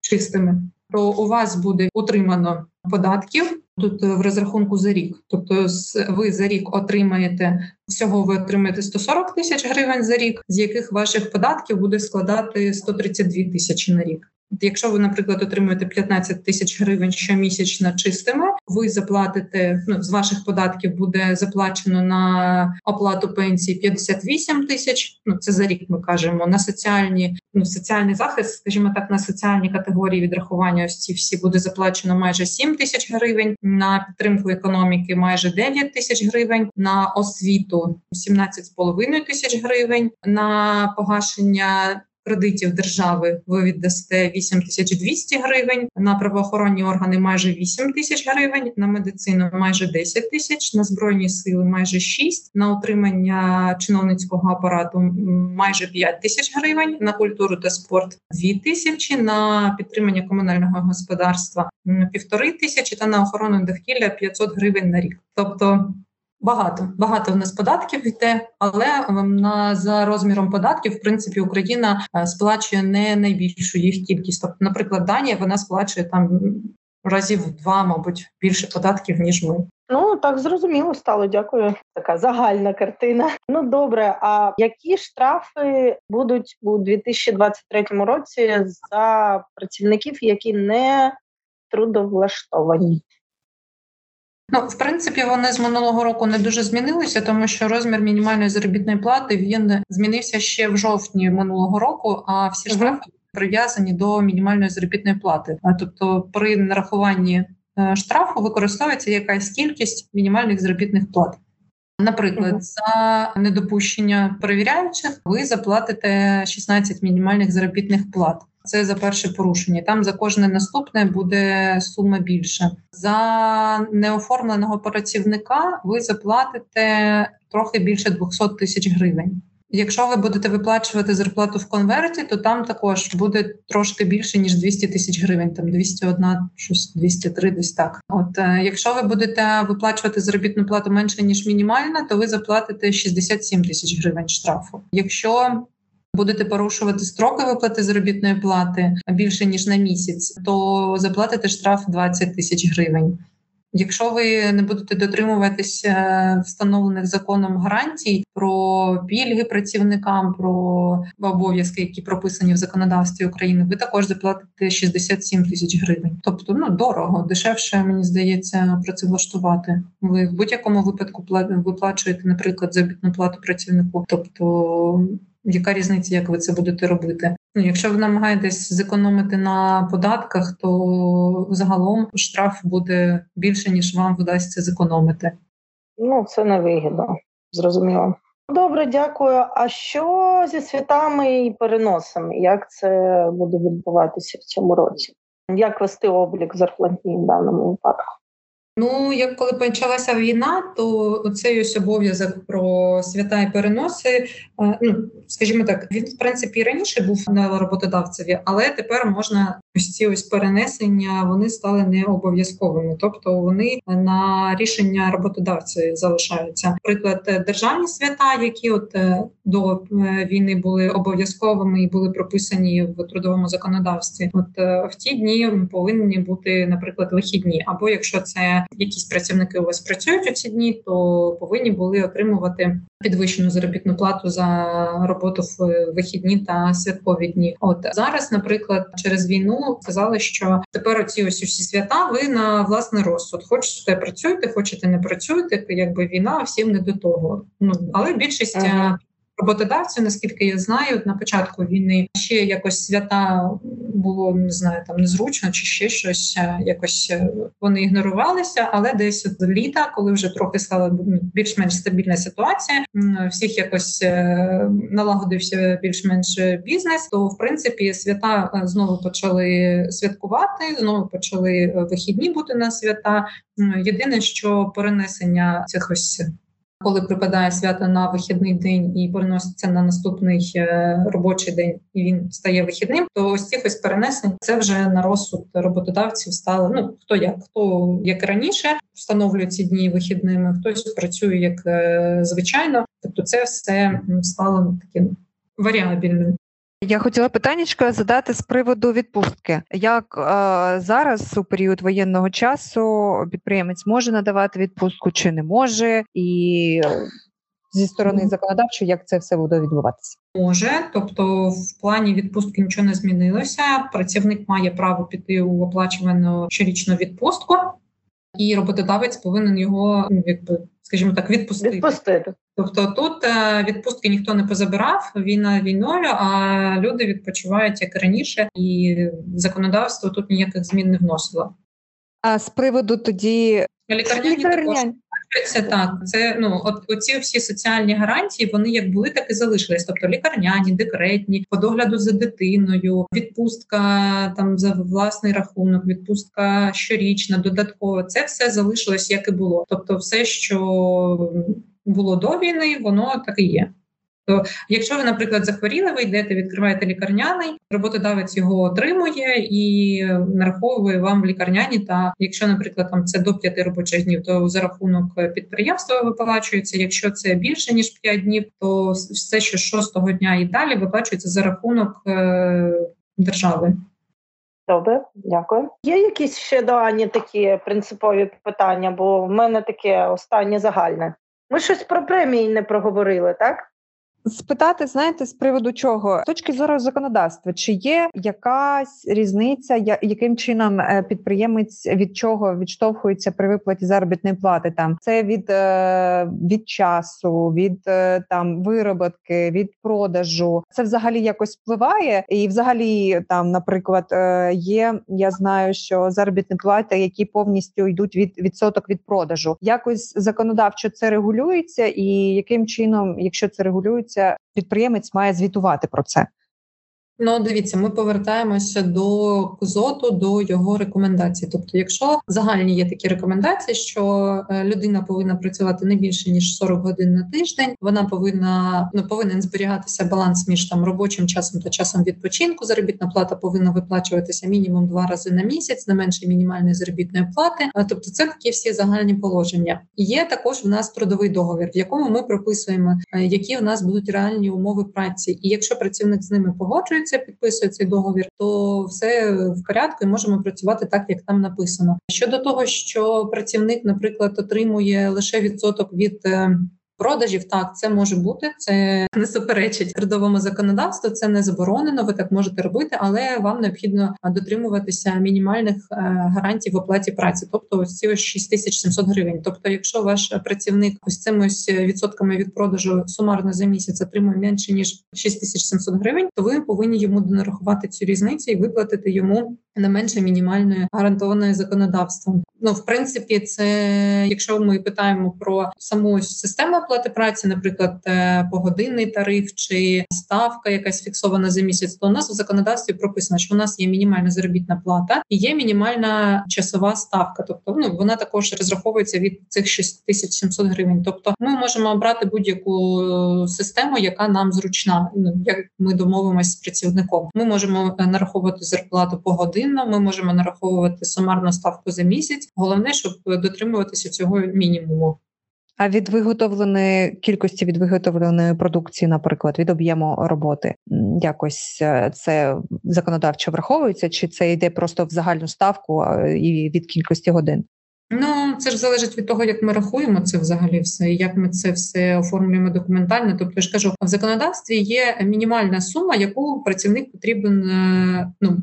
чистими, то у вас буде утримано податків тут в розрахунку за рік. Тобто ви за рік отримаєте, всього ви отримаєте сто сорок тисяч гривень за рік, з яких ваших податків буде складати сто тридцять дві тисячі на рік. Якщо ви, наприклад, отримуєте п'ятнадцять тисяч гривень щомісячно чистими, ви заплатите, ну, з ваших податків буде заплачено на оплату пенсії п'ятдесят вісім тисяч, ну, це за рік ми кажемо, на соціальні, ну, соціальний захист, скажімо так, на соціальні категорії відрахування ось ці всі буде заплачено майже сім тисяч гривень, на підтримку економіки майже дев'ять тисяч гривень, на освіту сімнадцять з половиною тисяч гривень, на погашення кредитів держави ви віддасте вісім тисяч двісті гривень, на правоохоронні органи майже вісім тисяч гривень, на медицину майже десять тисяч, на Збройні сили майже шість, на утримання чиновницького апарату майже п'ять тисяч гривень, на культуру та спорт дві тисячі, на підтримання комунального господарства півтори тисячі та на охорону довкілля п'ятсот гривень на рік. Тобто Багато, багато в нас податків йде, але на, за розміром податків, в принципі, Україна сплачує не найбільшу їх кількість. Тобто, наприклад, Данія, вона сплачує там разів в два, мабуть, більше податків, ніж ми. Ну, так зрозуміло стало, дякую. Така загальна картина. Ну, добре, а які штрафи будуть у дві тисячі двадцять третьому році за працівників, які не трудовлаштовані? Ну, в принципі, вони з минулого року не дуже змінилися, тому що розмір мінімальної заробітної плати, він змінився ще в жовтні минулого року, а всі штрафи прив'язані до мінімальної заробітної плати. Тобто при нарахуванні штрафу використовується якась кількість мінімальних заробітних плат. Наприклад, за недопущення перевіряючих ви заплатите шістнадцять мінімальних заробітних плат. Це за перше порушення. Там за кожне наступне буде сума більша. За неоформленого працівника ви заплатите трохи більше двісті тисяч гривень. Якщо ви будете виплачувати зарплату в конверті, то там також буде трошки більше, ніж двісті тисяч гривень, там двісті один, щось двісті три, десь так. От, якщо ви будете виплачувати заробітну плату менше, ніж мінімальна, то ви заплатите шістдесят сім тисяч гривень штрафу. Якщо будете порушувати строки виплати заробітної плати більше, ніж на місяць, то заплатите штраф двадцять тисяч гривень. Якщо ви не будете дотримуватися встановлених законом гарантій про пільги працівникам, про обов'язки, які прописані в законодавстві України, ви також заплатите шістдесят сім тисяч гривень. Тобто, ну, дорого, дешевше, мені здається, працевлаштувати. Ви в будь-якому випадку виплачуєте, наприклад, заробітну плату працівнику. Тобто, яка різниця, як ви це будете робити? Ну, якщо ви намагаєтесь зекономити на податках, то загалом штраф буде більше, ніж вам вдасться зекономити. Ну, це невигідно, зрозуміло. Добре, дякую. А що зі святами і переносами? Як це буде відбуватися в цьому році? Як вести облік зарплатні в даному випадку? Ну, як коли почалася війна, то оцей ось обов'язок про свята і переноси, ну, скажімо так, він, в принципі, і раніше був на роботодавцеві, але тепер можна, ось ці ось перенесення, вони стали не обов'язковими, тобто вони на рішення роботодавця залишаються. Наприклад, державні свята, які от до війни були обов'язковими і були прописані в трудовому законодавстві, от в ті дні повинні бути, наприклад, вихідні, або якщо це якісь працівники у вас працюють у ці дні, то повинні були отримувати підвищену заробітну плату за роботу в вихідні та святкові дні. От зараз, наприклад, через війну сказали, що тепер оці ось усі свята ви на власний розсуд. Хочете працюйте, хочете не працюйте, якби війна, всім не до того. Ну, але більшість ага. роботодавців, наскільки я знаю, на початку війни ще якось свята було, не знаю, там незручно чи ще щось, якось вони ігнорувалися, але десь от літа, коли вже трохи стала більш-менш стабільна ситуація, всіх якось налагодився більш-менш бізнес, то, в принципі, свята знову почали святкувати, знову почали вихідні бути на свята. Єдине, що перенесення цих ось, коли припадає свято на вихідний день і переноситься на наступний робочий день, і він стає вихідним, то ось цих ось перенесень це вже на розсуд роботодавців стало. Ну, хто як, хто як раніше встановлює ці дні вихідними, хтось працює як звичайно. Тобто це все стало таким варіабільним. Я хотіла питаннячко задати з приводу відпустки. Як е, зараз у період воєнного часу підприємець може надавати відпустку чи не може? І зі сторони законодавчої, як це все буде відбуватися? Може. Тобто в плані відпустки нічого не змінилося. Працівник має право піти у оплачувану щорічну відпустку, і роботодавець повинен його, якби, скажімо так, відпустити. відпустити. Тобто тут відпустки ніхто не позабирав, війна війною, а люди відпочивають як раніше, і законодавство тут ніяких змін не вносило. А з приводу тоді... Лікарняні, лікарняні. також. це так. Це, ну, от, оці всі соціальні гарантії, вони як були, так і залишились. Тобто лікарняні, декретні, по догляду за дитиною, відпустка там за власний рахунок, відпустка щорічна, додаткова. Це все залишилось, як і було. Тобто все, що було до війни, воно так і є. То якщо ви, наприклад, захворіли, ви йдете, відкриваєте лікарняний, роботодавець його отримує і нараховує вам в лікарняні. Та якщо, наприклад, там це до п'яти робочих днів, то за рахунок підприємства виплачується. Якщо це більше ніж п'ять днів, то все, що шостого дня і далі, виплачується за рахунок держави. Добре, дякую. Є якісь ще до Ані такі принципові питання? Бо в мене таке останнє загальне. Ми щось про премії не проговорили, так? Спитати, знаєте, з приводу чого? З точки зору законодавства, чи є якась різниця, яким чином підприємець від чого відштовхується при виплаті заробітної плати? Там це від, від часу, від там вироботки, від продажу. Це взагалі якось впливає? І взагалі, там, наприклад, є, я знаю, що заробітні плати, які повністю йдуть від відсоток від продажу. Якось законодавчо це регулюється? І яким чином, якщо це регулюється, підприємець має звітувати про це? Ну, дивіться, ми повертаємося до КЗОТу, до його рекомендацій. Тобто, якщо загальні є такі рекомендації, що людина повинна працювати не більше, ніж сорок годин на тиждень, вона повинна, ну, повинен зберігатися баланс між там робочим часом та часом відпочинку, заробітна плата повинна виплачуватися мінімум два рази на місяць, не менше мінімальної заробітної плати. Тобто це такі всі загальні положення. І є також в нас трудовий договір, в якому ми прописуємо, які в нас будуть реальні умови праці. І якщо працівник з ними погоджується, підписує цей договір, то все в порядку і можемо працювати так, як там написано. Щодо того, що працівник, наприклад, отримує лише відсоток від продажів, так, це може бути, це не суперечить трудовому законодавству, це не заборонено, ви так можете робити, але вам необхідно дотримуватися мінімальних гарантій в оплаті праці, тобто ось ці шість тисяч сімсот гривень. Тобто, якщо ваш працівник ось цими ось відсотками від продажу сумарно за місяць отримує менше, ніж шість тисяч сімсот гривень, то ви повинні йому донарахувати цю різницю і виплатити йому не менше мінімальної гарантованої законодавством. Ну, в принципі, це, якщо ми питаємо про саму систему оплати праці, наприклад, погодинний тариф чи ставка якась фіксована за місяць, то у нас в законодавстві прописано, що у нас є мінімальна заробітна плата і є мінімальна часова ставка. Тобто, ну, вона також розраховується від цих шість тисяч сімсот гривень. Тобто, ми можемо обрати будь-яку систему, яка нам зручна, як ми домовимося з працівником. Ми можемо нараховувати зарплату погодинно, ми можемо нараховувати сумарну ставку за місяць. Головне, щоб дотримуватися цього мінімуму. А від виготовленої кількості від виготовленої продукції, наприклад, від об'єму роботи, якось це законодавчо враховується, чи це йде просто в загальну ставку і від кількості годин? Ну, це ж залежить від того, як ми рахуємо це взагалі все, як ми це все оформлюємо документально. Тобто, я ж кажу, в законодавстві є мінімальна сума, яку працівник потрібен, ну,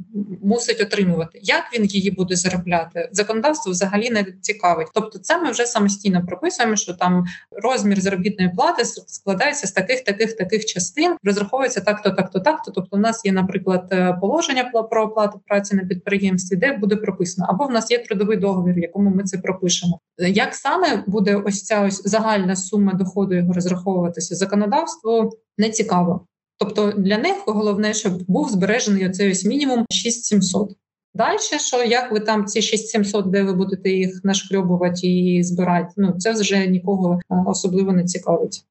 мусить отримувати. Як він її буде заробляти, законодавство взагалі не цікавить. Тобто, це ми вже самостійно прописуємо, що там розмір заробітної плати складається з таких, таких, таких частин, розраховується так-то, так-то, так-то. Тобто, у нас є, наприклад, положення про оплату праці на підприємстві, де буде прописано. Або в нас є трудовий договір, в якому ми це пропишемо. Як саме буде ось ця ось загальна сума доходу його розраховуватися, законодавству не цікаво. Тобто для них головне, щоб був збережений оцей ось мінімум шість тисяч сімсот. Далі, що як ви там ці шість тисяч сімсот, де ви будете їх нашкрьобувати і збирати, ну це вже нікого особливо не цікавить.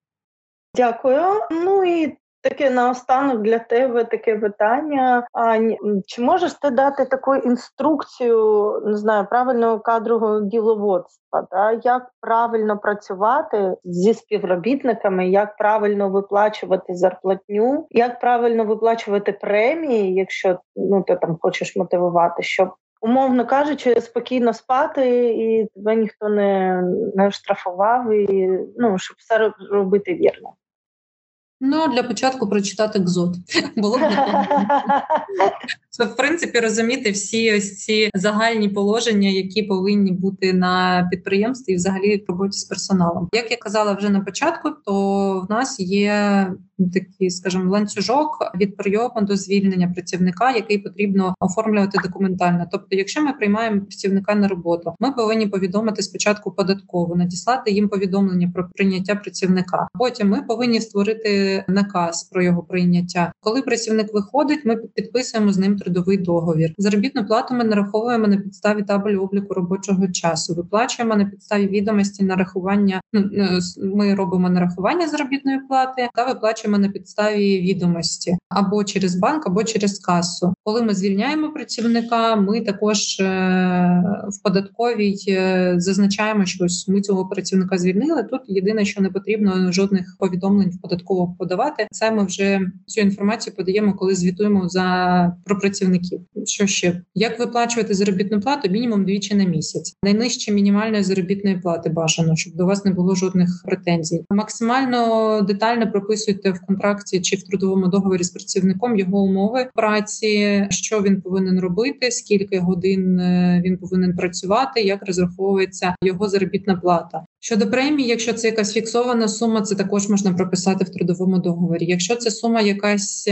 Дякую. Ну і таке наостанок для тебе таке питання. Ань, чи можеш ти дати таку інструкцію, не знаю, правильного кадрового діловодства, да? Як правильно працювати зі співробітниками, як правильно виплачувати зарплатню, як правильно виплачувати премії, якщо, ну, ти там хочеш мотивувати, щоб, умовно кажучи, спокійно спати і тебе ніхто не, не штрафував, і, ну, щоб все робити вірно? Ну, для початку прочитати КЗОТ. Було б в принципі, розуміти всі ось ці загальні положення, які повинні бути на підприємстві і взагалі в роботі з персоналом. Як я казала вже на початку, то в нас є такий, скажімо, ланцюжок від прийому до звільнення працівника, який потрібно оформлювати документально. Тобто, якщо ми приймаємо працівника на роботу, ми повинні повідомити спочатку податкову, надіслати їм повідомлення про прийняття працівника. Потім ми повинні створити наказ про його прийняття. Коли працівник виходить, ми підписуємо з ним трудовий договір. Заробітну плату ми нараховуємо на підставі табелю обліку робочого часу, виплачуємо на підставі відомості нарахування, ми робимо нарахування заробітної плати та виплачуємо на підставі відомості або через банк, або через касу. Коли ми звільняємо працівника, ми також в податковій зазначаємо, що ми цього працівника звільнили. Тут єдине, що не потрібно жодних повідомлень в податкову подавати. Це ми вже цю інформацію подаємо, коли звітуємо за про працівників. Що ще? Як виплачувати заробітну плату? Мінімум двічі на місяць. Найнижче мінімальної заробітної плати бажано, щоб до вас не було жодних претензій. Максимально детально прописуйте в контракті чи в трудовому договорі з працівником його умови праці, що він повинен робити, скільки годин він повинен працювати, як розраховується його заробітна плата. Щодо премії, якщо це якась фіксована сума, це також можна прописати в трудовому договорі. Якщо це сума якась,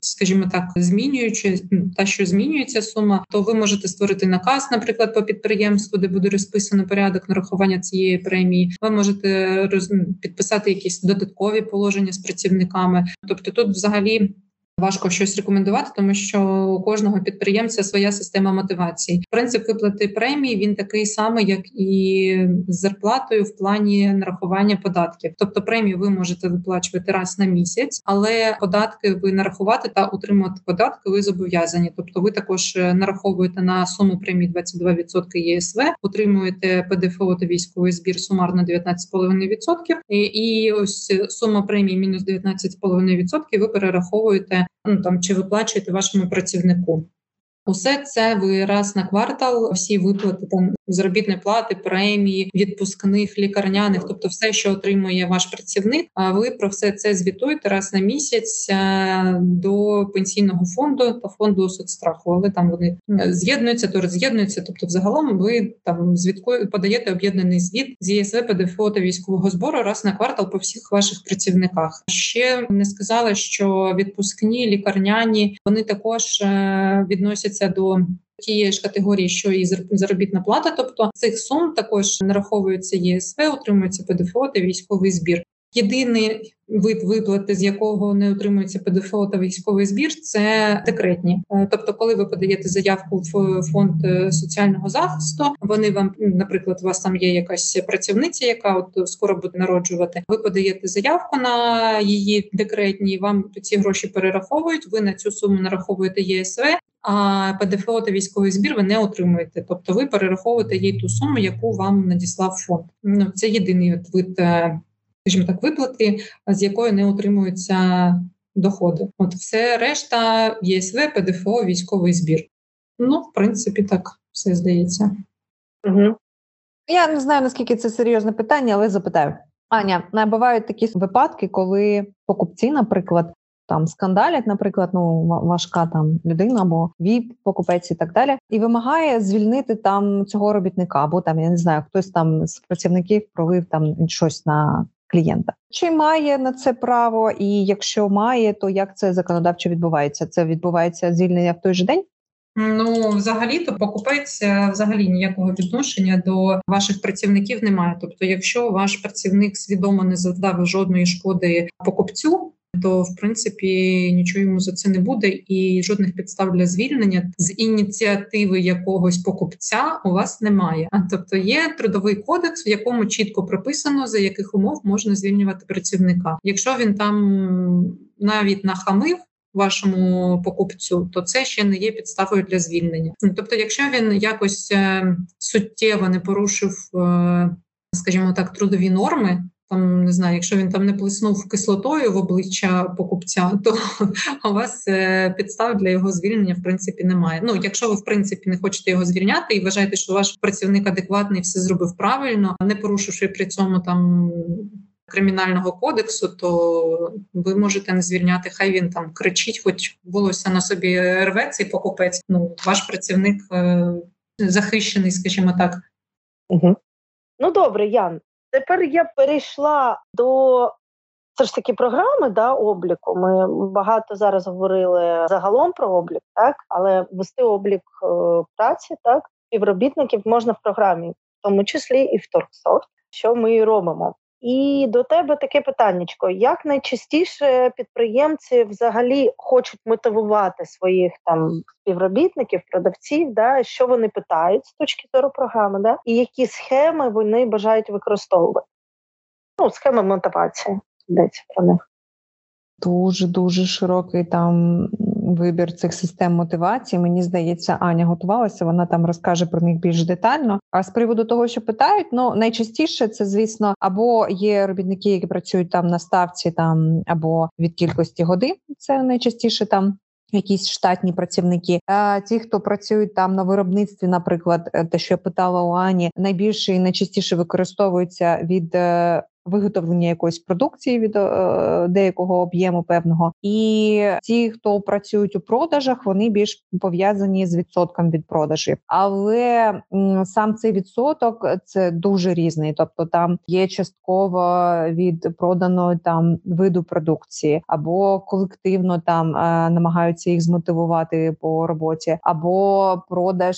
скажімо так, змінюючи, та, що змінюється сума, то ви можете створити наказ, наприклад, по підприємству, де буде розписано порядок нарахування цієї премії. Ви можете роз... підписати якісь додаткові положення з працівниками. Тобто тут взагалі важко щось рекомендувати, тому що у кожного підприємця своя система мотивації. Принцип виплати премії, він такий самий, як і з зарплатою в плані нарахування податків. Тобто премію ви можете виплачувати раз на місяць, але податки ви нарахувати та утримувати податки ви зобов'язані. Тобто ви також нараховуєте на суму премії двадцять два відсотки ЄСВ, утримуєте ПДФО та військовий збір сумарно дев'ятнадцять цілих п'ять десятих відсотка, і, і ось сума премії мінус дев'ятнадцять цілих п'ять десятих відсотка ви перераховуєте Ну, там, чи виплачуєте вашому працівнику. Усе це ви раз на квартал, всі виплати там заробітної плати, премії, відпускних, лікарняних, тобто все, що отримує ваш працівник, а ви про все це звітуєте раз на місяць до пенсійного фонду та фонду соцстраху. Але там вони з'єднуються, то роз'єднуються, тобто взагалом ви там звіткує, подаєте об'єднаний звіт з ЄСВ, ПДФО та військового збору раз на квартал по всіх ваших працівниках. Ще не сказала, що відпускні, лікарняні, вони також відносяться до тієї ж категорії, що і заробітна плата, тобто цих сум також нараховується ЄСВ, отримується ПДФО та військовий збір. Єдиний вид виплати, з якого не отримується ПДФО та військовий збір, це декретні. Тобто, коли ви подаєте заявку в фонд соціального захисту, вони вам, наприклад, у вас там є якась працівниця, яка от скоро буде народжувати, ви подаєте заявку на її декретні, вам ці гроші перераховують, ви на цю суму нараховуєте ЄСВ, а ПДФО та військовий збір ви не отримуєте. Тобто, ви перераховуєте їй ту суму, яку вам надіслав фонд. Це єдиний от вид, скажімо так, виплати, з якої не отримуються доходи. От все решта ЄСВ, ПДФО, військовий збір. Ну, в принципі, так все здається. Угу. Я не знаю, наскільки це серйозне питання, але запитаю. Аня, бувають такі випадки, коли покупці, наприклад, там скандалять, наприклад, ну важка там людина або віп, покупець і так далі, і вимагає звільнити там цього робітника, або там, я не знаю, хтось там з працівників пролив там щось на клієнта. Чи має на це право? І якщо має, то як це законодавчо відбувається? Це відбувається звільнення в той же день? Ну, взагалі-то покупець взагалі ніякого відношення до ваших працівників не має. Тобто, якщо ваш працівник свідомо не завдав жодної шкоди покупцю, то, в принципі, нічого йому за це не буде і жодних підстав для звільнення з ініціативи якогось покупця у вас немає. Тобто є трудовий кодекс, в якому чітко прописано, за яких умов можна звільнювати працівника. Якщо він там навіть нахамив вашому покупцю, то це ще не є підставою для звільнення. Тобто якщо він якось суттєво не порушив, скажімо так, трудові норми, там, не знаю, якщо він там не плеснув кислотою в обличчя покупця, то у вас підстав для його звільнення, в принципі, немає. Ну, якщо ви, в принципі, не хочете його звільняти і вважаєте, що ваш працівник адекватний, все зробив правильно, не порушивши при цьому там Кримінального кодексу, то ви можете не звільняти, хай він там кричить, хоч волосся на собі рветься і покупець. Ну, ваш працівник е- захищений, скажімо так. Угу. Ну, добре, Ян. Тепер я перейшла до... Це ж такі програми, да, обліку. Ми багато зараз говорили загалом про облік, так, але вести облік е, праці, так, співробітників можна в програмі, в тому числі і в Торгсофт, що ми і робимо. І до тебе таке питаннячко. Як найчастіше підприємці взагалі хочуть мотивувати своїх там співробітників, продавців, да, що вони питають з точки зору програми, да, і які схеми вони бажають використовувати? Ну, схеми мотивації. Йдеться про них. Дуже-дуже широкий там вибір цих систем мотивації. Мені здається, Аня готувалася, вона там розкаже про них більш детально. А з приводу того, що питають, ну, найчастіше це, звісно, або є робітники, які працюють там на ставці, там, або від кількості годин, це найчастіше там якісь штатні працівники. А ті, хто працюють там на виробництві, наприклад, те, що я питала у Ані, найбільше і найчастіше використовуються від виготовлення якоїсь продукції від деякого об'єму певного. І ті, хто працюють у продажах, вони більш пов'язані з відсотком від продажів. Але сам цей відсоток – це дуже різний. Тобто там є частково від проданої там виду продукції, або колективно там намагаються їх змотивувати по роботі, або продаж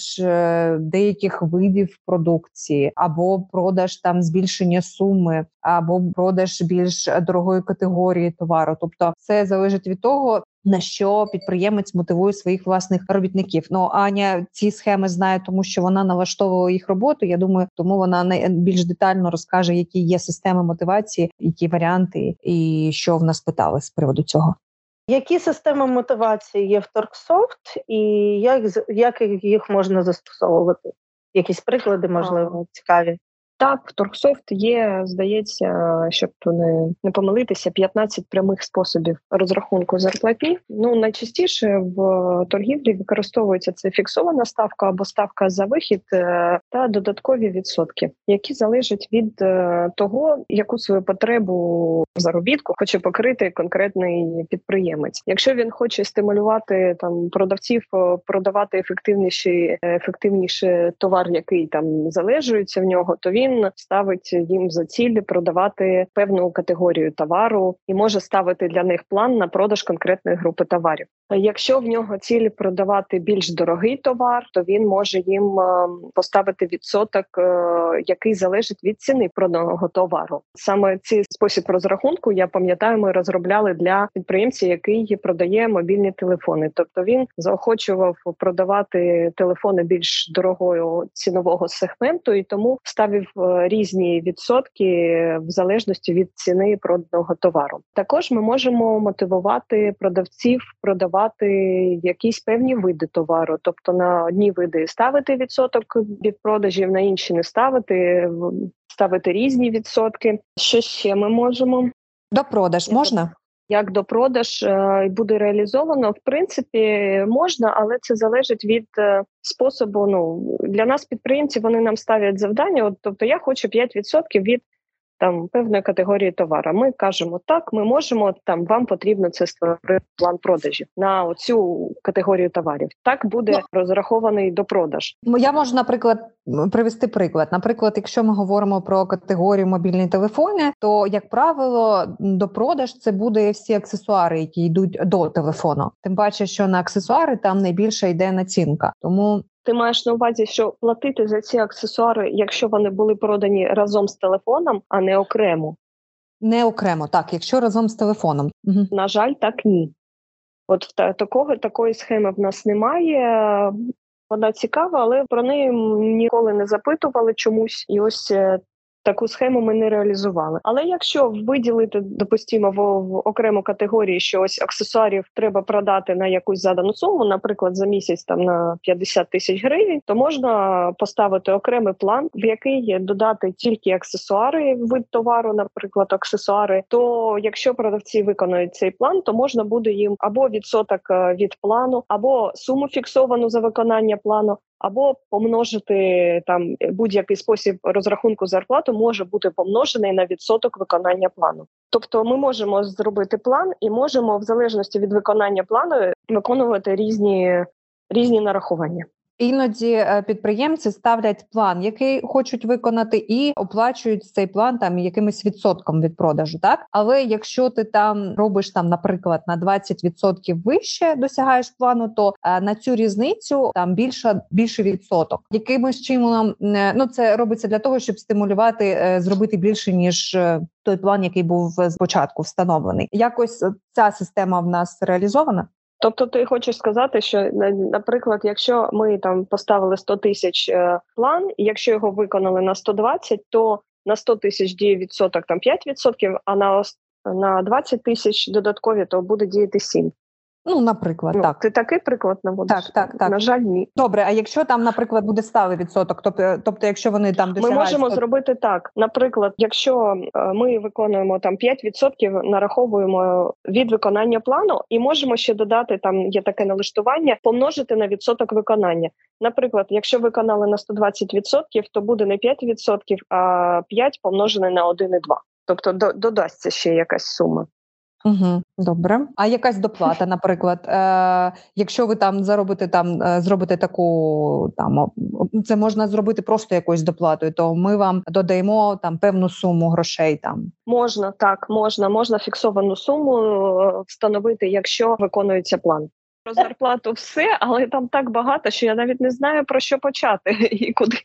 деяких видів продукції, або продаж там збільшення суми, або продаж більш дорогої категорії товару. Тобто це залежить від того, на що підприємець мотивує своїх власних робітників. Ну, Аня ці схеми знає, тому що вона налаштовувала їх роботу, я думаю, тому вона більш детально розкаже, які є системи мотивації, які варіанти і що в нас питали з приводу цього. Які системи мотивації є в Торгсофт і як, як їх можна застосовувати? Якісь приклади, можливо, цікаві? Так, в Торгсофт є, здається, щоб не, не помилитися, п'ятнадцять прямих способів розрахунку зарплатні. Ну, найчастіше в торгівлі використовується це фіксована ставка або ставка за вихід та додаткові відсотки, які залежать від того, яку свою потребу заробітку хоче покрити конкретний підприємець. Якщо він хоче стимулювати там продавців продавати ефективніший, ефективніший товар, який там залежується в нього, то він ставить їм за ціль продавати певну категорію товару і може ставити для них план на продаж конкретної групи товарів. Якщо в нього ціль продавати більш дорогий товар, то він може їм поставити відсоток, який залежить від ціни проданого товару. Саме цей спосіб розрахунку, я пам'ятаю, ми розробляли для підприємця, який продає мобільні телефони. Тобто він заохочував продавати телефони більш дорогого цінового сегменту і тому ставив різні відсотки в залежності від ціни проданого товару. Також ми можемо мотивувати продавців продавати якісь певні види товару, тобто на одні види ставити відсоток від продажів, на інші не ставити, ставити різні відсотки. Що ще ми можемо? До продаж можна? Як до продаж буде реалізовано, в принципі, можна, але це залежить від способу. Ну, для нас, підприємці, вони нам ставлять завдання, от, тобто я хочу п'ять відсотків від там певної категорії товару. Ми кажемо, так, ми можемо, там вам потрібно це створити план продажів на цю категорію товарів. Так буде ну, розрахований допродаж. Я можу, наприклад, привести приклад. Наприклад, якщо ми говоримо про категорію мобільні телефони, то, як правило, допродаж це буде всі аксесуари, які йдуть до телефону. Тим паче, що на аксесуари там найбільше йде націнка. Тому ти маєш на увазі, що платити за ці аксесуари, якщо вони були продані разом з телефоном, а не окремо? Не окремо, так, якщо разом з телефоном. Угу. На жаль, так ні. От такого, такої схеми в нас немає. Вона цікава, але про неї ніколи не запитували чомусь. І ось таку схему ми не реалізували. Але якщо виділити, допустимо, в окрему категорію, що ось аксесуарів треба продати на якусь задану суму, наприклад, за місяць там на п'ятдесят тисяч гривень, то можна поставити окремий план, в який додати тільки аксесуари, вид товару, наприклад, аксесуари, то якщо продавці виконують цей план, то можна буде їм або відсоток від плану, або суму фіксовану за виконання плану, або помножити там будь-який спосіб розрахунку зарплату може бути помножений на відсоток виконання плану. Тобто ми можемо зробити план і можемо в залежності від виконання плану виконувати різні, різні нарахування. Іноді підприємці ставлять план, який хочуть виконати, і оплачують цей план там якимось відсотком від продажу, так? Але якщо ти там робиш там, наприклад, на двадцять відсотків вище досягаєш плану, то на цю різницю там більше більший відсоток. Якимось чином, ну, це робиться для того, щоб стимулювати зробити більше, ніж той план, який був спочатку встановлений. Якось ця система в нас реалізована? Тобто ти хочеш сказати, що, наприклад, якщо ми там поставили сто тисяч план, якщо його виконали на сто двадцять, то на сто тисяч діє відсоток там п'ять відсотків, а на, на двадцять тисяч додаткові, то буде діяти сім. Ну, наприклад, ну, так. Ти такий приклад наводиш? Так, так, так. На жаль, ні. Добре, а якщо там, наприклад, буде сталий відсоток, тобто, тобто якщо вони там досягають... Ми можемо то... зробити так. Наприклад, якщо ми виконуємо там п'ять відсотків, нараховуємо від виконання плану і можемо ще додати, там є таке налаштування, помножити на відсоток виконання. Наприклад, якщо виконали на сто двадцять відсотків, то буде не п'ять відсотків, а п'ять помножене на один і два. Тобто до, додасться ще якась сума. Угу, добре. А якась доплата, наприклад, е- якщо ви там заробите там, е- зробите таку там, це можна зробити просто якоюсь доплатою, то ми вам додаємо там певну суму грошей там. Можна, так, можна, можна фіксовану суму встановити, якщо виконується план. Про зарплату все, але там так багато, що я навіть не знаю, про що почати і куди,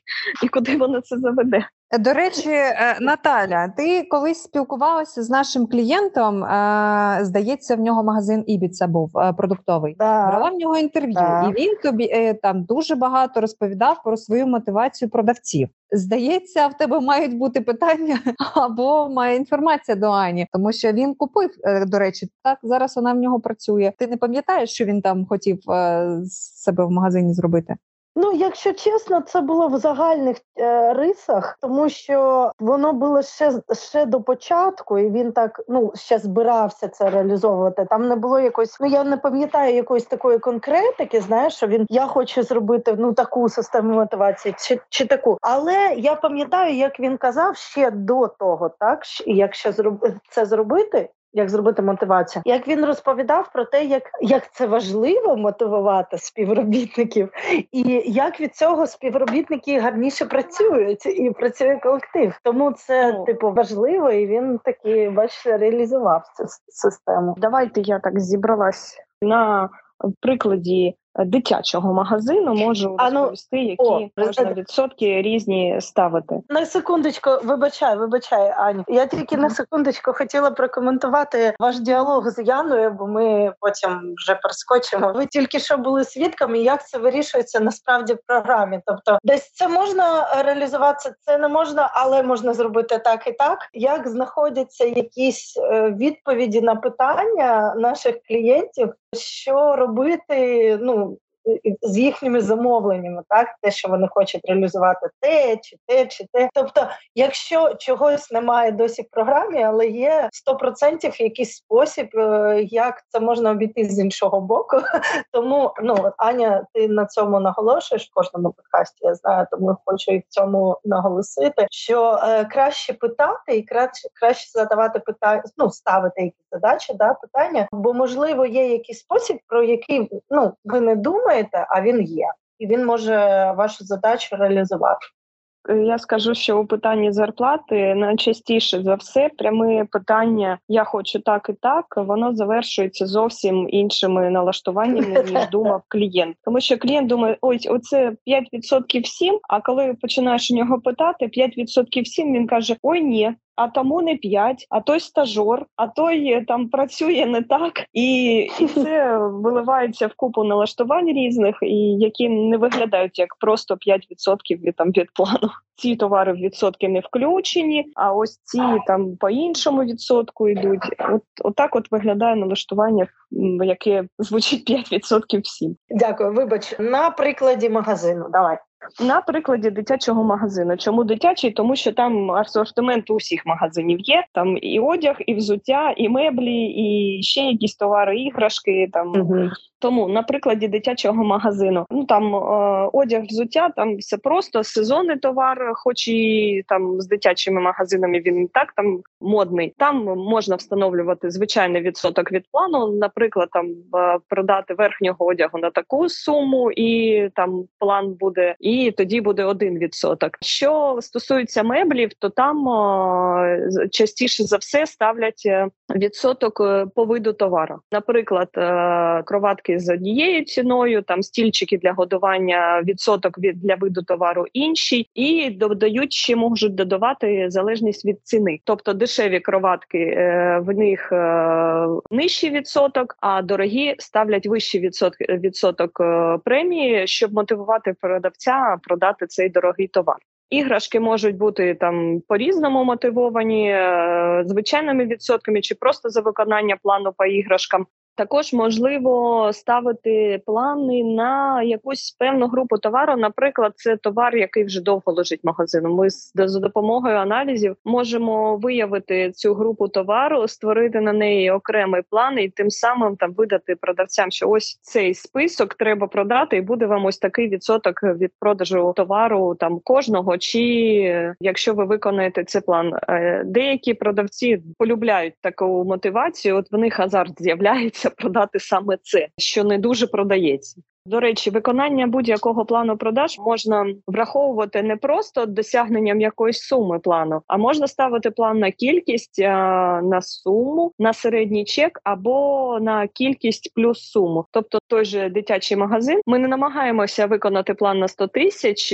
і куди воно це заведе. До речі, Наталя, ти колись спілкувалася з нашим клієнтом, здається, в нього магазин «Ібіця» був продуктовий. Да. Брала в нього інтерв'ю, да. І він тобі там дуже багато розповідав про свою мотивацію продавців. Здається, в тебе мають бути питання або має інформація до Ані, тому що він купив, до речі, так, зараз вона в нього працює. Ти не пам'ятаєш, що він там хотів з себе в магазині зробити? Ну, якщо чесно, це було в загальних е, рисах, тому що воно було ще, ще до початку, і він так, ну, ще збирався це реалізовувати. Там не було якоїсь, ну, я не пам'ятаю якоїсь такої конкретики, знаєш, що він, я хочу зробити, ну, таку систему мотивації, чи, чи таку. Але я пам'ятаю, як він казав ще до того, так, як ще зроб, це зробити, як зробити мотивацію. Як він розповідав про те, як, як це важливо мотивувати співробітників, і як від цього співробітники гарніше працюють, і працює колектив. Тому це, типу, важливо, і він таки, бачите, реалізував цю систему. Давайте я так зібралась на прикладі дитячого магазину, можу розповісти, які О, можна відсотки різні ставити. На секундочку, вибачай, вибачай, Аню. Я тільки на секундочку хотіла прокоментувати ваш діалог з Яною, бо ми потім вже перескочимо. Ви тільки що були свідками, як це вирішується насправді в програмі. Тобто, десь це можна реалізувати, це не можна, але можна зробити так і так. Як знаходяться якісь відповіді на питання наших клієнтів, що робити, ну, з їхніми замовленнями, так, те, що вони хочуть реалізувати, те, чи те, чи те. Тобто, якщо чогось немає досі в програмі, але є сто відсотків якийсь спосіб, як це можна обійти з іншого боку. Тому, ну, Аня, ти на цьому наголошуєш в кожному подкасті, я знаю, тому хочу і в цьому наголосити, що е, краще питати і краще, краще задавати питання, ну, ставити якісь задачі, да, питання, бо, можливо, є якийсь спосіб, про який, ну, ви не думаєте, а він є. І він може вашу задачу реалізувати. Я скажу, що у питанні зарплати найчастіше за все пряме питання «я хочу так і так», воно завершується зовсім іншими налаштуваннями, ніж думав клієнт. Тому що клієнт думає, ось оце п'ять відсотків всім, а коли починаєш у нього питати, п'ять відсотків всім, він каже «ой, ні». А тому не п'ять, а той стажор, а той там працює не так. І, і це виливається в купу налаштувань різних, і які не виглядають як просто п'ять відсотків від, там, від плану. Ці товари в відсотки не включені, а ось ці там по іншому відсотку йдуть. От, от так от виглядає налаштування, яке звучить п'ять відсотків всім. Дякую, вибач. На прикладі магазину, давай. На прикладі дитячого магазину. Чому дитячий? Тому що там асортимент у всіх магазинів є. Там і одяг, і взуття, і меблі, і ще якісь товари, іграшки, там... Угу. Тому на прикладі дитячого магазину, ну там е, одяг, взуття, там все просто, сезонний товар, хоч і там з дитячими магазинами він і так там модний. Там можна встановлювати звичайний відсоток від плану, наприклад, там е, продати верхнього одягу на таку суму, і там план буде, і тоді буде один відсоток. Що стосується меблів, то там е, частіше за все ставлять відсоток по виду товару. Наприклад, е, кроватки з однією ціною, там стільчики для годування, відсоток від для виду товару інший, і додають, ще можуть додавати залежність від ціни. Тобто дешеві кроватки, в них нижчий відсоток, а дорогі ставлять вищий відсоток, відсоток премії, щоб мотивувати продавця продати цей дорогий товар. Іграшки можуть бути там по-різному мотивовані, звичайними відсотками чи просто за виконання плану по іграшкам. Також можливо ставити плани на якусь певну групу товару. Наприклад, це товар, який вже довго лежить в магазину. Ми за допомогою аналізів можемо виявити цю групу товару, створити на неї окремий план і тим самим там видати продавцям, що ось цей список треба продати, і буде вам ось такий відсоток від продажу товару там кожного, чи якщо ви виконаєте цей план. Деякі продавці полюбляють таку мотивацію, от в них азарт з'являється продати саме це, що не дуже продається. До речі, виконання будь-якого плану продаж можна враховувати не просто досягненням якоїсь суми плану, а можна ставити план на кількість, на суму, на середній чек або на кількість плюс суму. Тобто той же дитячий магазин, ми не намагаємося виконати план на сто тисяч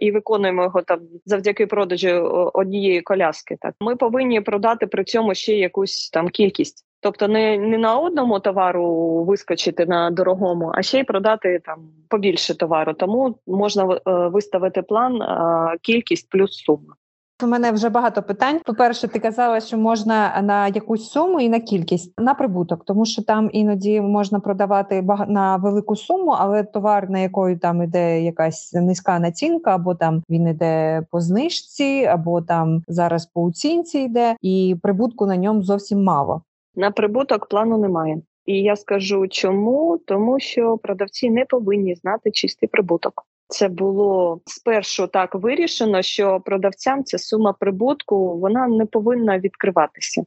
і виконуємо його там завдяки продажу однієї коляски. Так, ми повинні продати при цьому ще якусь там кількість. Тобто не, не на одному товару вискочити на дорогому, а ще й продати там побільше товару. Тому можна е, виставити план е, кількість плюс сума. У мене вже багато питань. По-перше, ти казала, що можна на якусь суму і на кількість, на прибуток, тому що там іноді можна продавати на велику суму, але товар, на якої там іде якась низька націнка, або там він іде по знижці, або там зараз по оцінці йде, і прибутку на ньому зовсім мало. На прибуток плану немає. І я скажу чому, тому що продавці не повинні знати чистий прибуток. Це було спершу так вирішено, що продавцям ця сума прибутку, вона не повинна відкриватися.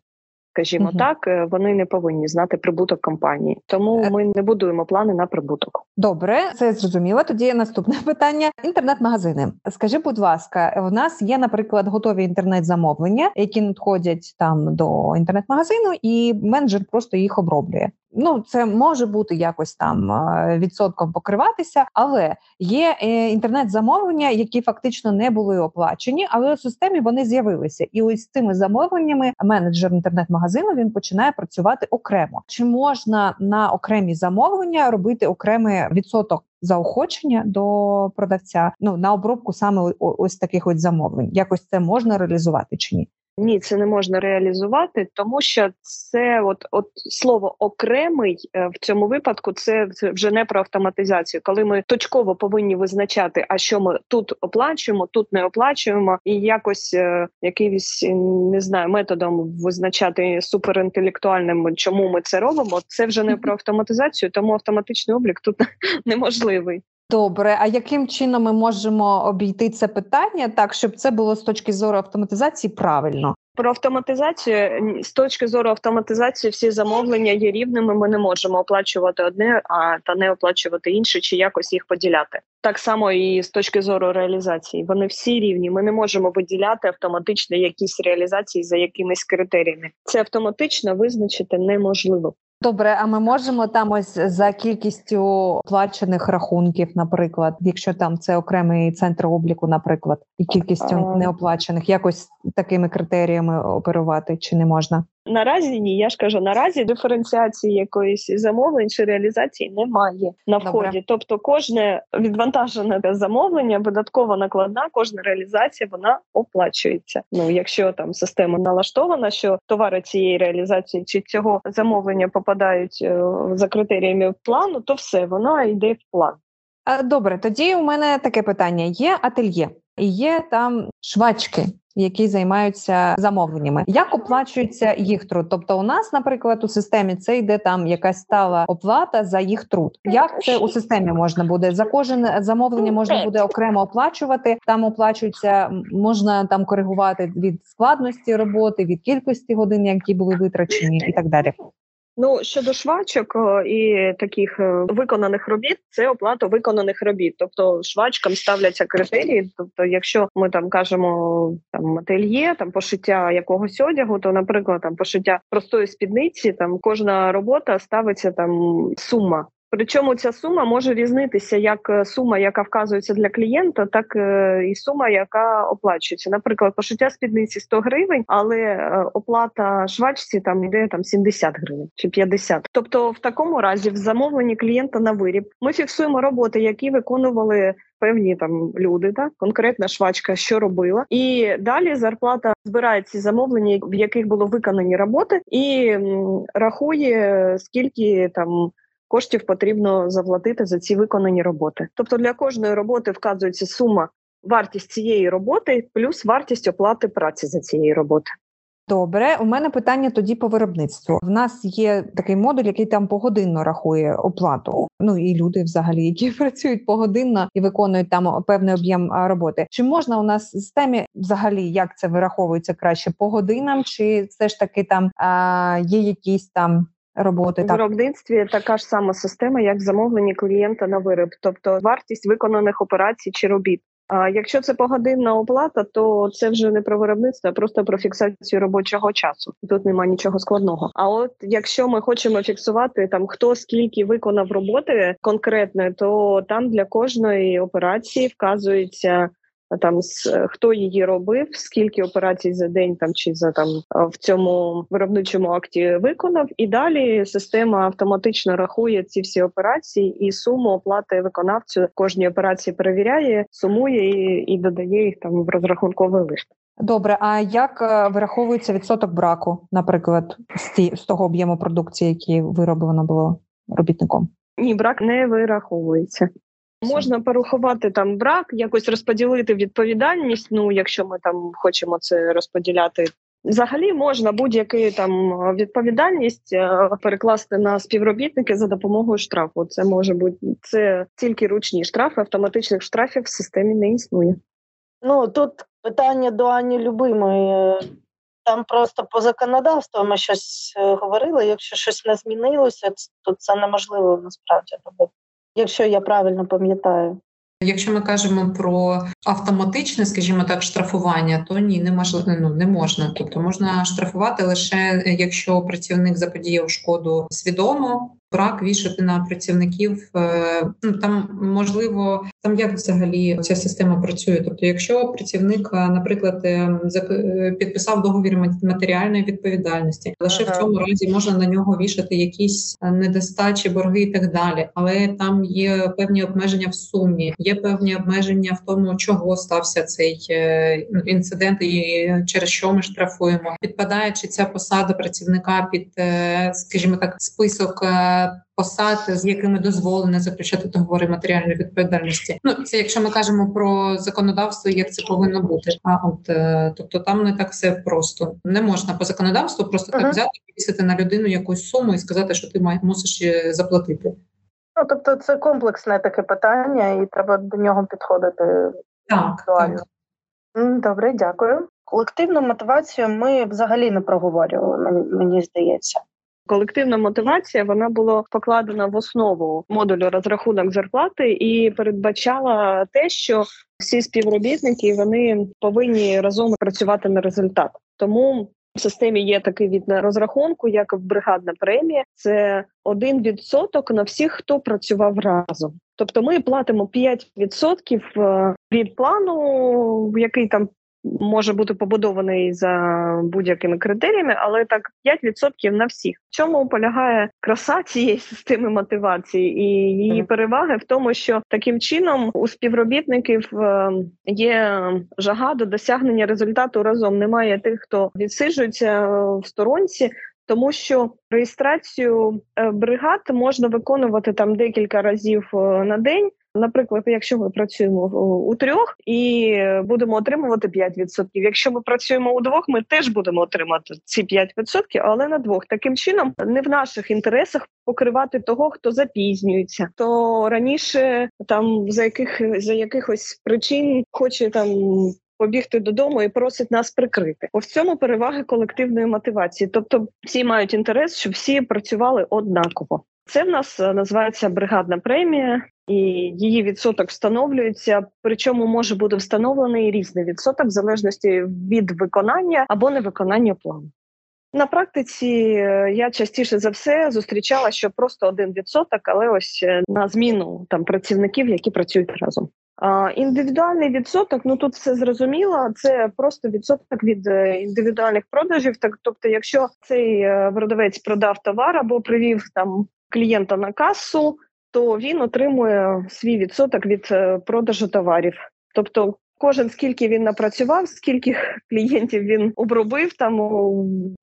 Скажімо угу. так, вони не повинні знати прибуток компанії. Тому ми не будуємо плани на прибуток. Добре, це зрозуміло. Тоді наступне питання. Інтернет-магазини. Скажи, будь ласка, у нас є, наприклад, готові інтернет-замовлення, які надходять там до інтернет-магазину, і менеджер просто їх оброблює. Ну, це може бути якось там відсотком покриватися, але є інтернет-замовлення, які фактично не були оплачені, але у системі вони з'явилися. І ось з цими замовленнями менеджер інтернет-магазину, він починає працювати окремо. Чи можна на окремі замовлення робити окремий відсоток заохочення до продавця, ну, на обробку саме ось таких ось замовлень? Якось це можна реалізувати чи ні? Ні, це не можна реалізувати, тому що це от, от слово «окремий» в цьому випадку це вже не про автоматизацію, коли ми точково повинні визначати, а що ми тут оплачуємо, тут не оплачуємо, і якось е, якимось, не знаю, методом визначати суперінтелектуальним, чому ми це робимо, це вже не про автоматизацію, тому автоматичний облік тут неможливий. Добре, а яким чином ми можемо обійти це питання так, щоб це було з точки зору автоматизації правильно? Про автоматизацію, з точки зору автоматизації всі замовлення є рівними, ми не можемо оплачувати одне, а та не оплачувати інше, чи якось їх поділяти. Так само і з точки зору реалізації. Вони всі рівні, ми не можемо виділяти автоматично якісь реалізації за якимись критеріями. Це автоматично визначити неможливо. Добре, а ми можемо там ось за кількістю оплачених рахунків, наприклад, якщо там це окремий центр обліку, наприклад, і кількістю неоплачених, якось такими критеріями оперувати чи не можна? Наразі ні, я ж кажу, наразі диференціації якоїсь замовлень чи реалізації немає на вході. Добре. Тобто кожне відвантажене замовлення, видаткова накладна, кожна реалізація, вона оплачується. Ну, якщо там система налаштована, що товари цієї реалізації чи цього замовлення попадають за критеріями плану, то все, воно йде в план. Добре, тоді у мене таке питання. Є ательє і є там швачки. які займаються замовленнями. Як оплачується їх труд? Тобто у нас, наприклад, у системі це йде там якась стала оплата за їх труд. Як це у системі можна буде? За кожне замовлення можна буде окремо оплачувати, там оплачується, можна там коригувати від складності роботи, від кількості годин, які були витрачені і так далі. Ну, щодо швачок і таких виконаних робіт, це оплата виконаних робіт. Тобто швачкам ставляться критерії. Тобто, якщо ми там кажемо там ательє, там пошиття якогось одягу, то, наприклад, там пошиття простої спідниці, там кожна робота ставиться там сума. Причому ця сума може різнитися як сума, яка вказується для клієнта, так і сума, яка оплачується. Наприклад, пошиття спідниці сто гривень, але оплата швачці там йде там сімдесят гривень чи п'ятдесят. Тобто в такому разі в замовленні клієнта на виріб ми фіксуємо роботи, які виконували певні там люди, так, конкретна швачка, що робила. І далі зарплата збирає ці замовлення, в яких було виконані роботи, і м, рахує, скільки там коштів потрібно заплатити за ці виконані роботи. Тобто для кожної роботи вказується сума, вартість цієї роботи плюс вартість оплати праці за цієї роботи. Добре, у мене питання тоді по виробництву. В нас є такий модуль, який там погодинно рахує оплату. Ну і люди взагалі, які працюють погодинно і виконують там певний об'єм роботи. Чи можна у нас в системі взагалі, як це вираховується краще, по годинам? Чи все ж таки там а, є якісь там роботи? В виробництві така ж сама система, як замовлення клієнта на виріб, тобто вартість виконаних операцій чи робіт. А якщо це погодинна оплата, то це вже не про виробництво, а просто про фіксацію робочого часу. Тут нема нічого складного. А от якщо ми хочемо фіксувати там, хто скільки виконав роботи конкретно, то там для кожної операції вказується там, хто її робив, скільки операцій за день там чи за там в цьому виробничому акті виконав, і далі система автоматично рахує ці всі операції і суму оплати виконавцю кожній операції перевіряє, сумує і, і додає їх там в розрахунковий лист. Добре, а як вираховується відсоток браку, наприклад, з, ті, з того об'єму продукції, який вироблено було робітником? Ні, брак не вираховується. Можна порахувати там брак, якось розподілити відповідальність, ну, якщо ми там хочемо це розподіляти. Взагалі можна будь-яку там відповідальність перекласти на співробітники за допомогою штрафу. Це може бути, це тільки ручні штрафи, автоматичних штрафів в системі не існує. Ну, тут питання до Ані Любимої. Там просто по законодавству ми щось говорили, якщо щось не змінилося, то це неможливо насправді робити. Якщо я правильно пам'ятаю. Якщо ми кажемо про автоматичне, скажімо так, штрафування, то ні, не можна, ну, не можна. Тобто можна штрафувати лише, якщо працівник заподіяв шкоду свідомо, брак вішати на працівників. Ну, там, можливо, там як взагалі ця система працює? Тобто, якщо працівник, наприклад, підписав договір матеріальної відповідальності, лише ага. в цьому разі можна на нього вішати якісь недостачі, борги і так далі. Але там є певні обмеження в сумі, є певні обмеження в тому, чого стався цей інцидент і через що ми штрафуємо. Підпадає, чи ця посада працівника під, скажімо так, список посад, з якими дозволено заключати договори матеріальної відповідальності. Ну, це якщо ми кажемо про законодавство, як це повинно бути. А от тобто там не так все просто. Не можна по законодавству просто так uh-huh. взяти і вісити на людину якусь суму і сказати, що ти мусиш заплатити. Ну, тобто це комплексне таке питання і треба до нього підходити. Так, так. Добре, дякую. Колективну мотивацію ми взагалі не проговорювали, мені здається. Колективна мотивація, вона була покладена в основу модулю розрахунок зарплати і передбачала те, що всі співробітники, вони повинні разом працювати на результат. Тому в системі є такий від розрахунку, як бригадна премія. Це один відсоток на всіх, хто працював разом. Тобто ми платимо п'ять відсотків від плану, який там може бути побудований за будь-якими критеріями, але так п'ять відсотків на всіх. В чому полягає краса цієї системи мотивації і її переваги в тому, що таким чином у співробітників є жага до досягнення результату разом. Немає тих, хто відсиджується в сторонці, тому що реєстрацію бригад можна виконувати там декілька разів на день Наприклад, якщо ми працюємо у трьох і будемо отримувати п'ять відсотків, якщо ми працюємо у двох, ми теж будемо отримати ці п'ять відсотків, але на двох. Таким чином, не в наших інтересах покривати того, хто запізнюється, хто раніше там за яких за якихось причин хоче там побігти додому і просить нас прикрити. Бо в цьому переваги колективної мотивації. Тобто всі мають інтерес, щоб всі працювали однаково. Це в нас називається бригадна премія, і її відсоток встановлюється, причому може бути встановлений різний відсоток в залежності від виконання або невиконання плану. На практиці я частіше за все зустрічала, що просто один відсоток, але ось на зміну там працівників, які працюють разом. А індивідуальний відсоток, ну тут все зрозуміло, це просто відсоток від індивідуальних продажів. Так, тобто, якщо цей продавець продав товар або привів там клієнта на касу, то він отримує свій відсоток від продажу товарів. Тобто кожен, скільки він напрацював, скільки клієнтів він обробив, там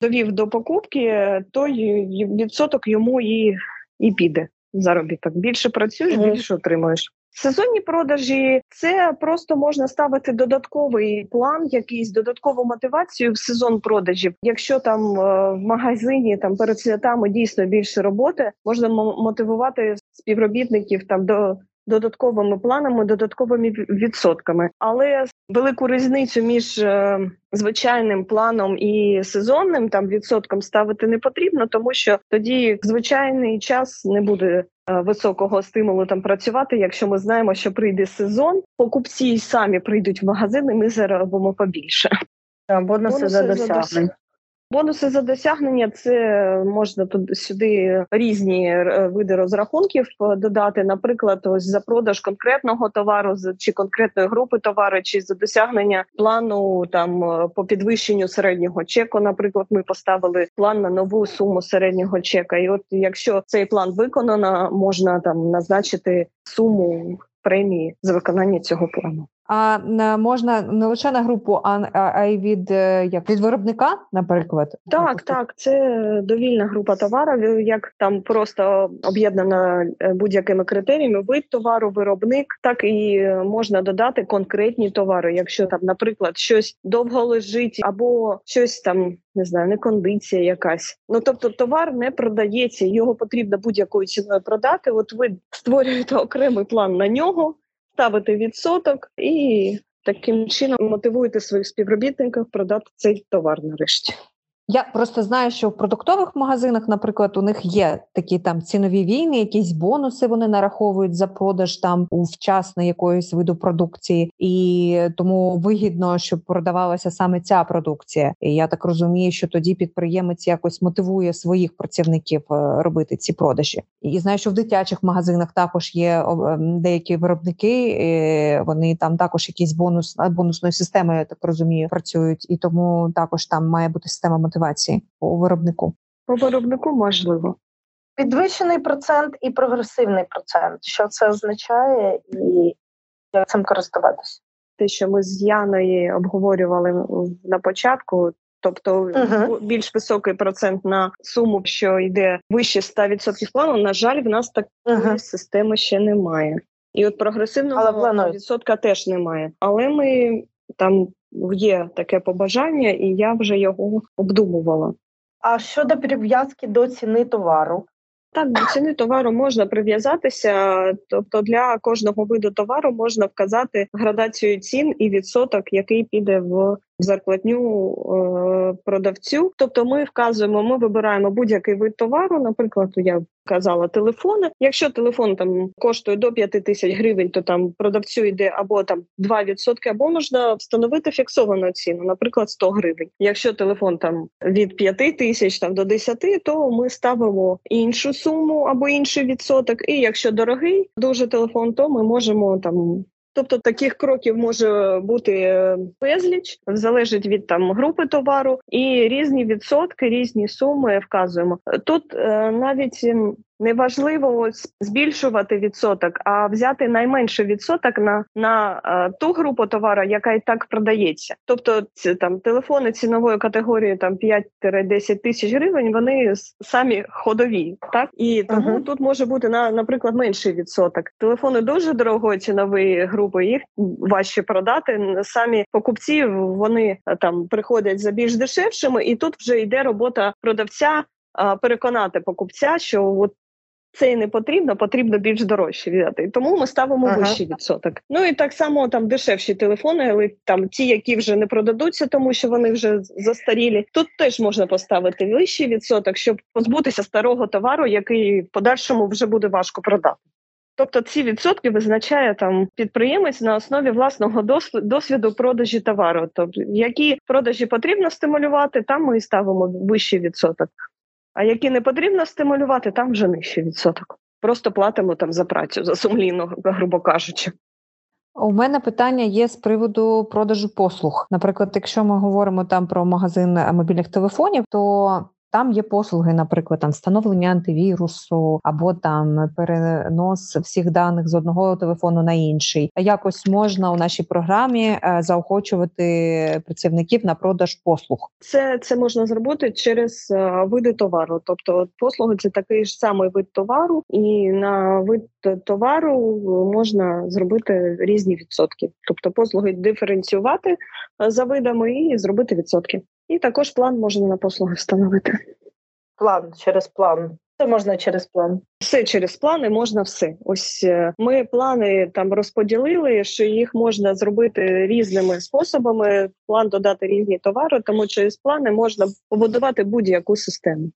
довів до покупки, то відсоток йому і, і піде заробіток. Більше працюєш, більше отримуєш. Сезонні продажі – це просто можна ставити додатковий план, якийсь додаткову мотивацію в сезон продажів. Якщо там в магазині там перед святами дійсно більше роботи, можна мотивувати співробітників там до додатковими планами, додатковими відсотками. Але велику різницю між е, звичайним планом і сезонним там відсотком ставити не потрібно, тому що тоді в звичайний час не буде е, високого стимулу там працювати, якщо ми знаємо, що прийде сезон, покупці самі прийдуть в магазин, і ми заробимо побільше. Да, бонуси, бонуси за досягнення. Бонуси за досягнення – це можна тут сюди різні види розрахунків додати. Наприклад, ось за продаж конкретного товару чи конкретної групи товару, чи за досягнення плану там по підвищенню середнього чеку. Наприклад, ми поставили план на нову суму середнього чека. І от якщо цей план виконано, можна там назначити суму премії за виконання цього плану. А можна не лише на групу, а й від, як, від виробника, наприклад? Так, так, це довільна група товарів, як там просто об'єднана будь-якими критеріями, вид товару, виробник, так і можна додати конкретні товари, якщо там, наприклад, щось довго лежить або щось там, не знаю, не кондиція якась. Ну, тобто товар не продається, його потрібно будь-якою ціною продати, от ви створюєте окремий план на нього, ставити відсоток і таким чином мотивуєте своїх співробітників продати цей товар нарешті. Я просто знаю, що в продуктових магазинах, наприклад, у них є такі там цінові війни, якісь бонуси вони нараховують за продаж там у вчасно якоїсь виду продукції, і тому вигідно, щоб продавалася саме ця продукція. І я так розумію, що тоді підприємець якось мотивує своїх працівників робити ці продажі. І знаю, що в дитячих магазинах також є деякі виробники, вони там також якісь бонус бонусною системою, я так розумію, працюють, і тому також там має бути система мотивації. Мотивації у виробнику? У виробнику можливо. Підвищений процент і прогресивний процент. Що це означає і як цим користуватися? Те, що ми з Яною обговорювали на початку, тобто угу. більш високий процент на суму, що йде вище сто відсотків плану, на жаль, в нас такої угу. системи ще немає. І от прогресивного відсотка теж немає. Але ми там є таке побажання, і я вже його обдумувала. А щодо прив'язки до ціни товару? Так, до ціни товару можна прив'язатися, тобто для кожного виду товару можна вказати градацію цін і відсоток, який піде в зарплатню продавцю. Тобто ми вказуємо, ми вибираємо будь-який вид товару, наприклад, я казала телефони. Якщо телефон там коштує до п'ять тисяч гривень, то там продавцю йде або там два відсотки, або можна встановити фіксовану ціну, наприклад, сто гривень. Якщо телефон там від п'ять тисяч там до десяти, то ми ставимо іншу суму або інший відсоток. І якщо дорогий дуже телефон, то ми можемо там. Тобто таких кроків може бути безліч, залежить від там групи товару, і різні відсотки, різні суми вказуємо. Тут навіть Неважливо ось збільшувати відсоток, а взяти найменший відсоток на, на е, ту групу товару, яка і так продається. Тобто ці, там, телефони цінової категорії там, п'ять-десять тисяч гривень, вони самі ходові. Так? І тому uh-huh. тут може бути, на, наприклад, менший відсоток. Телефони дуже дорогої цінової групи, їх важче продати. Самі покупці, вони там, приходять за більш дешевшими, і тут вже йде робота продавця переконати покупця, що от це і не потрібно, потрібно більш дорожче взяти. Тому ми ставимо ага. вищий відсоток. Ну і так само там дешевші телефони, але там ті, які вже не продадуться, тому що вони вже застарілі. Тут теж можна поставити вищий відсоток, щоб позбутися старого товару, який в подальшому вже буде важко продати. Тобто ці відсотки визначає там підприємець на основі власного досвіду продажі товару. Тобто які продажі потрібно стимулювати, там ми і ставимо вищий відсоток. А які не потрібно стимулювати, там вже нижчий відсоток. Просто платимо там за працю, за сумлінну, грубо кажучи. У мене питання є з приводу продажу послуг. Наприклад, якщо ми говоримо там про магазин мобільних телефонів, то там є послуги, наприклад, там встановлення антивірусу або там перенос всіх даних з одного телефону на інший. Якось можна у нашій програмі заохочувати працівників на продаж послуг. Це, це можна зробити через види товару. Тобто послуги – це такий ж самий вид товару, і на вид товару можна зробити різні відсотки. Тобто послуги диференціювати за видами і зробити відсотки. І також план можна на послуги встановити. План, через план. Це можна через план. Все через плани, можна все. Ось ми плани там розподілили, що їх можна зробити різними способами, план додати різні товари, тому через плани можна побудувати будь-яку систему.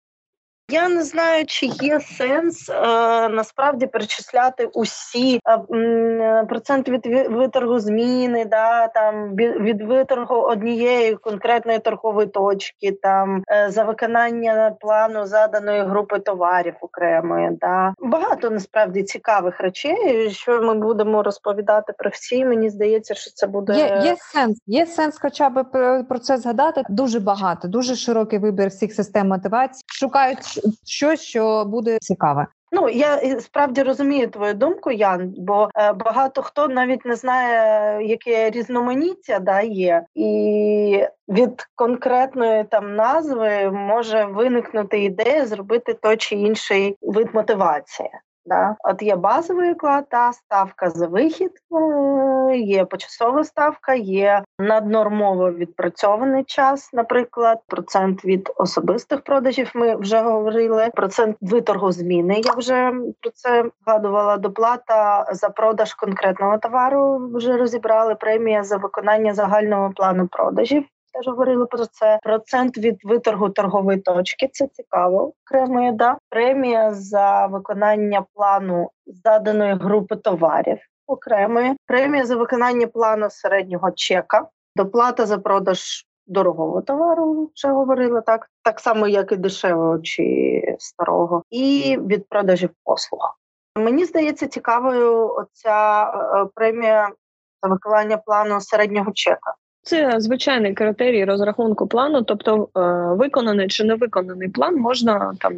Я не знаю, чи є сенс е, насправді перечисляти усі е, проценти від виторгу зміни, да, там, від виторгу однієї конкретної торгової точки, там, е, за виконання плану заданої групи товарів окремої. Да. Багато насправді цікавих речей, що ми будемо розповідати про всі. Мені здається, що це буде... Є, є сенс, є сенс хоча б про це згадати. Дуже багато, дуже широкий вибір всіх систем мотивації. Шукають щось, що буде цікаве. Ну, я справді розумію твою думку, Ян, бо е, багато хто навіть не знає, яке різноманіття да, є. І від конкретної там назви може виникнути ідея зробити той чи інший вид мотивації. Да. От є базовий оклад, та ставка за вихід, є почасова ставка, є наднормово відпрацьований час, наприклад, процент від особистих продажів, ми вже говорили, процент виторгу зміни, я вже про це згадувала, доплата за продаж конкретного товару, вже розібрали, премія за виконання загального плану продажів. Теж говорили про це. Процент від виторгу торгової точки, це цікаво, окремо, да. Премія за виконання плану заданої групи товарів, окремо. Премія за виконання плану середнього чека, доплата за продаж дорогого товару, вже говорила, так, так само, як і дешевого чи старого, і від продажів послуг. Мені здається цікавою оця премія за виконання плану середнього чека. Це звичайний критерій розрахунку плану, тобто виконаний чи не виконаний план можна там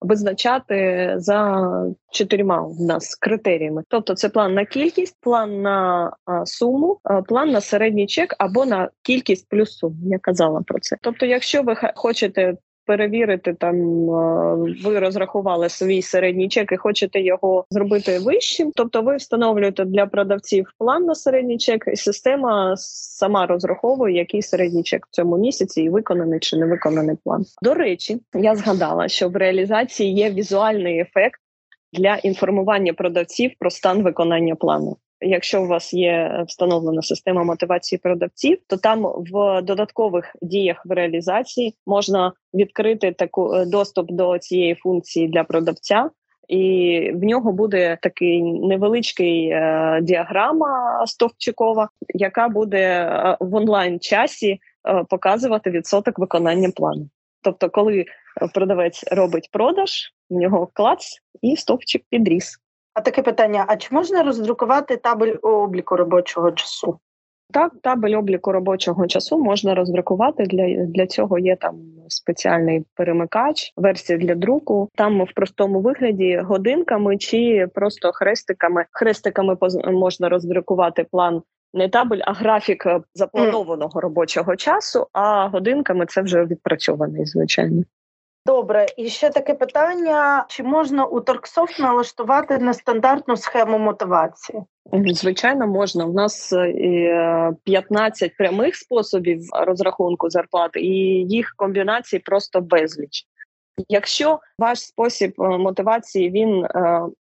визначати за чотирма в нас критеріями. Тобто це план на кількість, план на суму, план на середній чек або на кількість плюс суму. Я казала про це. Тобто якщо ви хочете перевірити, там ви розрахували свій середній чек і хочете його зробити вищим, тобто ви встановлюєте для продавців план на середній чек, і система сама розраховує, який середній чек в цьому місяці і виконаний чи не виконаний план. До речі, я згадала, що в реалізації є візуальний ефект для інформування продавців про стан виконання плану. Якщо у вас є встановлена система мотивації продавців, то там в додаткових діях в реалізації можна відкрити таку доступ до цієї функції для продавця, і в нього буде такий невеличкий е, діаграма стовпчикова, яка буде в онлайн-часі е, показувати відсоток виконання плану. Тобто, коли продавець робить продаж, в нього клац і стовпчик підріс. А таке питання, а чи можна роздрукувати табель обліку робочого часу? Так, табель обліку робочого часу можна роздрукувати. Для, для цього є там спеціальний перемикач, версія для друку. Там в простому вигляді годинками чи просто хрестиками. Хрестиками можна роздрукувати план, не табель, а графік запланованого робочого часу, а годинками це вже відпрацьований, звичайно. Добре, і ще таке питання, чи можна у Торгсофт налаштувати нестандартну схему мотивації? Звичайно, можна. У нас п'ятнадцять прямих способів розрахунку зарплати, і їх комбінацій просто безліч. Якщо ваш спосіб мотивації, він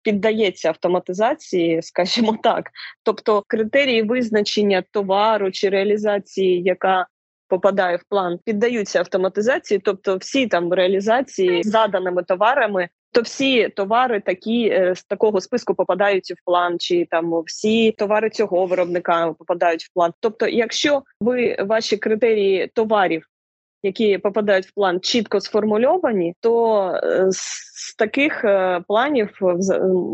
піддається автоматизації, скажімо так, тобто критерії визначення товару чи реалізації, яка попадає в план, піддаються автоматизації, тобто всі там реалізації з заданими товарами, то всі товари такі з такого списку попадають в план, чи там всі товари цього виробника попадають в план. Тобто, якщо ви ваші критерії товарів, які попадають в план, чітко сформульовані, то з таких планів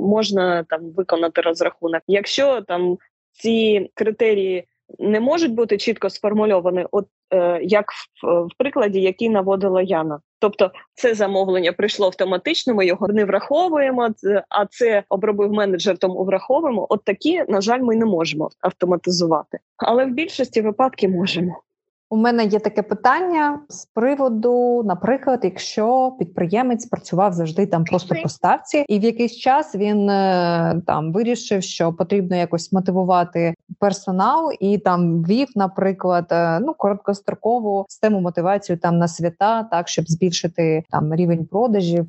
можна там виконати розрахунок. Якщо там ці критерії не можуть бути чітко сформульовані, от е, як в, в прикладі, який наводила Яна. Тобто це замовлення прийшло автоматично, ми його не враховуємо, а це обробив менеджер, тому враховуємо. От такі, на жаль, ми не можемо автоматизувати. Але в більшості випадків можемо. У мене є таке питання з приводу, наприклад, якщо підприємець працював завжди там просто по ставці, і в якийсь час він там вирішив, що потрібно якось мотивувати персонал, і там ввів, наприклад, ну короткострокову систему мотивацію там на свята, так щоб збільшити там рівень продажів.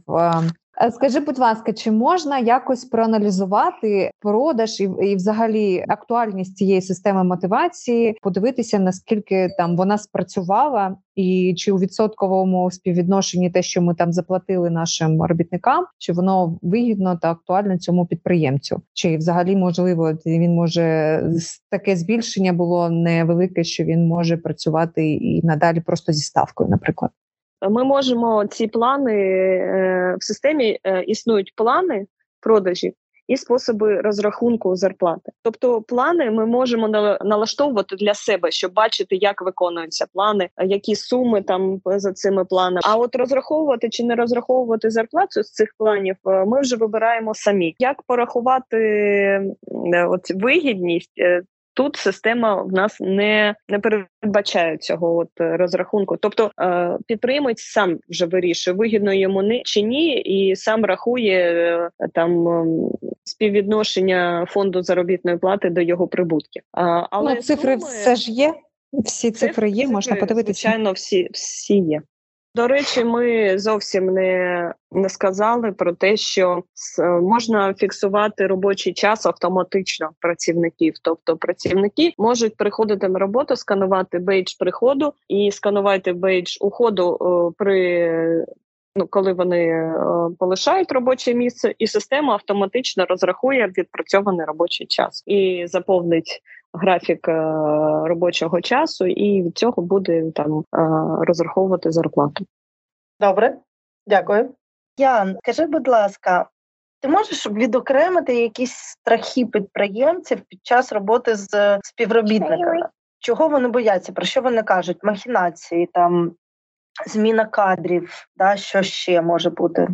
Скажи, будь ласка, чи можна якось проаналізувати продаж і, і взагалі актуальність цієї системи мотивації, подивитися, наскільки там вона спрацювала, і чи у відсотковому співвідношенні те, що ми там заплатили нашим робітникам, чи воно вигідно та актуально цьому підприємцю? Чи взагалі, можливо, він може, таке збільшення було невелике, що він може працювати і надалі просто зі ставкою, наприклад? Ми можемо ці плани, в системі існують плани продажів і способи розрахунку зарплати. Тобто плани ми можемо налаштовувати для себе, щоб бачити, як виконуються плани, які суми там за цими планами. А от розраховувати чи не розраховувати зарплату з цих планів ми вже вибираємо самі. Як порахувати от, вигідність? Тут система в нас не, не передбачає цього от розрахунку. Тобто підприємець сам вже вирішує, вигідно йому не чи ні, і сам рахує там співвідношення фонду заробітної плати до його прибутків. Але ну, цифри суми, все ж є, всі цифри, цифри є, можна цифри, подивитися. Звичайно, всі, всі є. До речі, ми зовсім не, не сказали про те, що можна фіксувати робочий час автоматично працівників. Тобто працівники можуть приходити на роботу, сканувати бейдж приходу і сканувати бейдж уходу при, ну, коли вони полишають робоче місце, і система автоматично розрахує відпрацьований робочий час і заповнить графік робочого часу, і від цього буде там розраховувати зарплату. Добре, дякую. Ян, скажи, будь ласка, ти можеш відокремити якісь страхи підприємців під час роботи з співробітниками? Чого вони бояться? Про що вони кажуть? Махінації, там, зміна кадрів, да? Що ще може бути?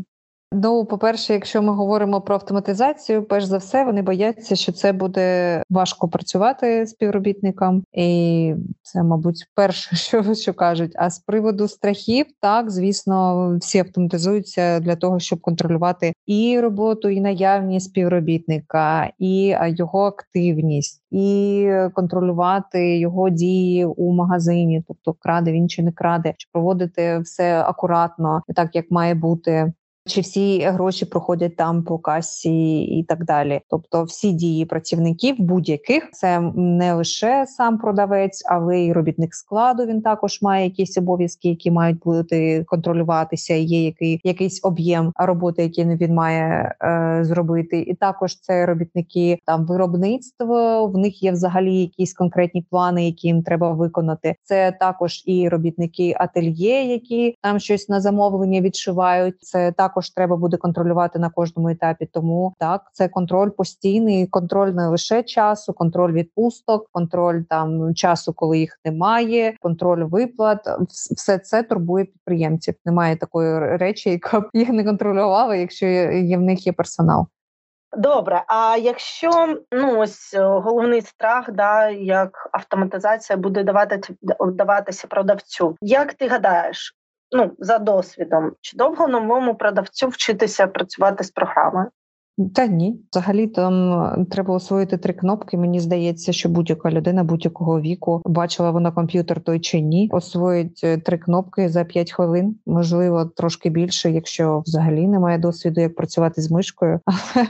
Ну, по-перше, якщо ми говоримо про автоматизацію, перш за все, вони бояться, що це буде важко працювати співробітникам. І це, мабуть, перше, що, що кажуть. А з приводу страхів, так, звісно, всі автоматизуються для того, щоб контролювати і роботу, і наявність співробітника, і його активність, і контролювати його дії у магазині, тобто краде він чи не краде, чи проводити все акуратно, так, як має бути. Чи всі гроші проходять там по касі і так далі. Тобто всі дії працівників будь-яких, це не лише сам продавець, але й робітник складу, він також має якісь обов'язки, які мають бути контролюватися, є який, якийсь об'єм роботи, який він має е, зробити. І також це робітники там виробництва, в них є взагалі якісь конкретні плани, які їм треба виконати. Це також і робітники ательє, які там щось на замовлення відшивають, це також також треба буде контролювати на кожному етапі. Тому так, це контроль постійний, контроль не лише часу, контроль відпусток, контроль там часу, коли їх немає, контроль виплат. Все це турбує підприємців. Немає такої речі, яка б їх не контролювала, якщо є в них є персонал. Добре, а якщо, ну, ось головний страх, да, як автоматизація буде давати, даватися продавцю, як ти гадаєш, ну, за досвідом, чи довго новому продавцю вчитися працювати з програмою? Та ні. Взагалі там треба освоїти три кнопки. Мені здається, що будь-яка людина будь-якого віку, бачила вона комп'ютер той чи ні, освоїть три кнопки за п'ять хвилин. Можливо, трошки більше, якщо взагалі немає досвіду, як працювати з мишкою. Але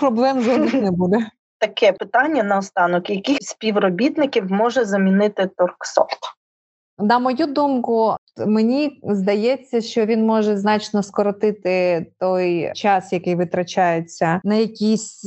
проблем жодних не буде. Таке питання наостанок. Яких співробітників може замінити Торгсофт? На мою думку, мені здається, що він може значно скоротити той час, який витрачається на якісь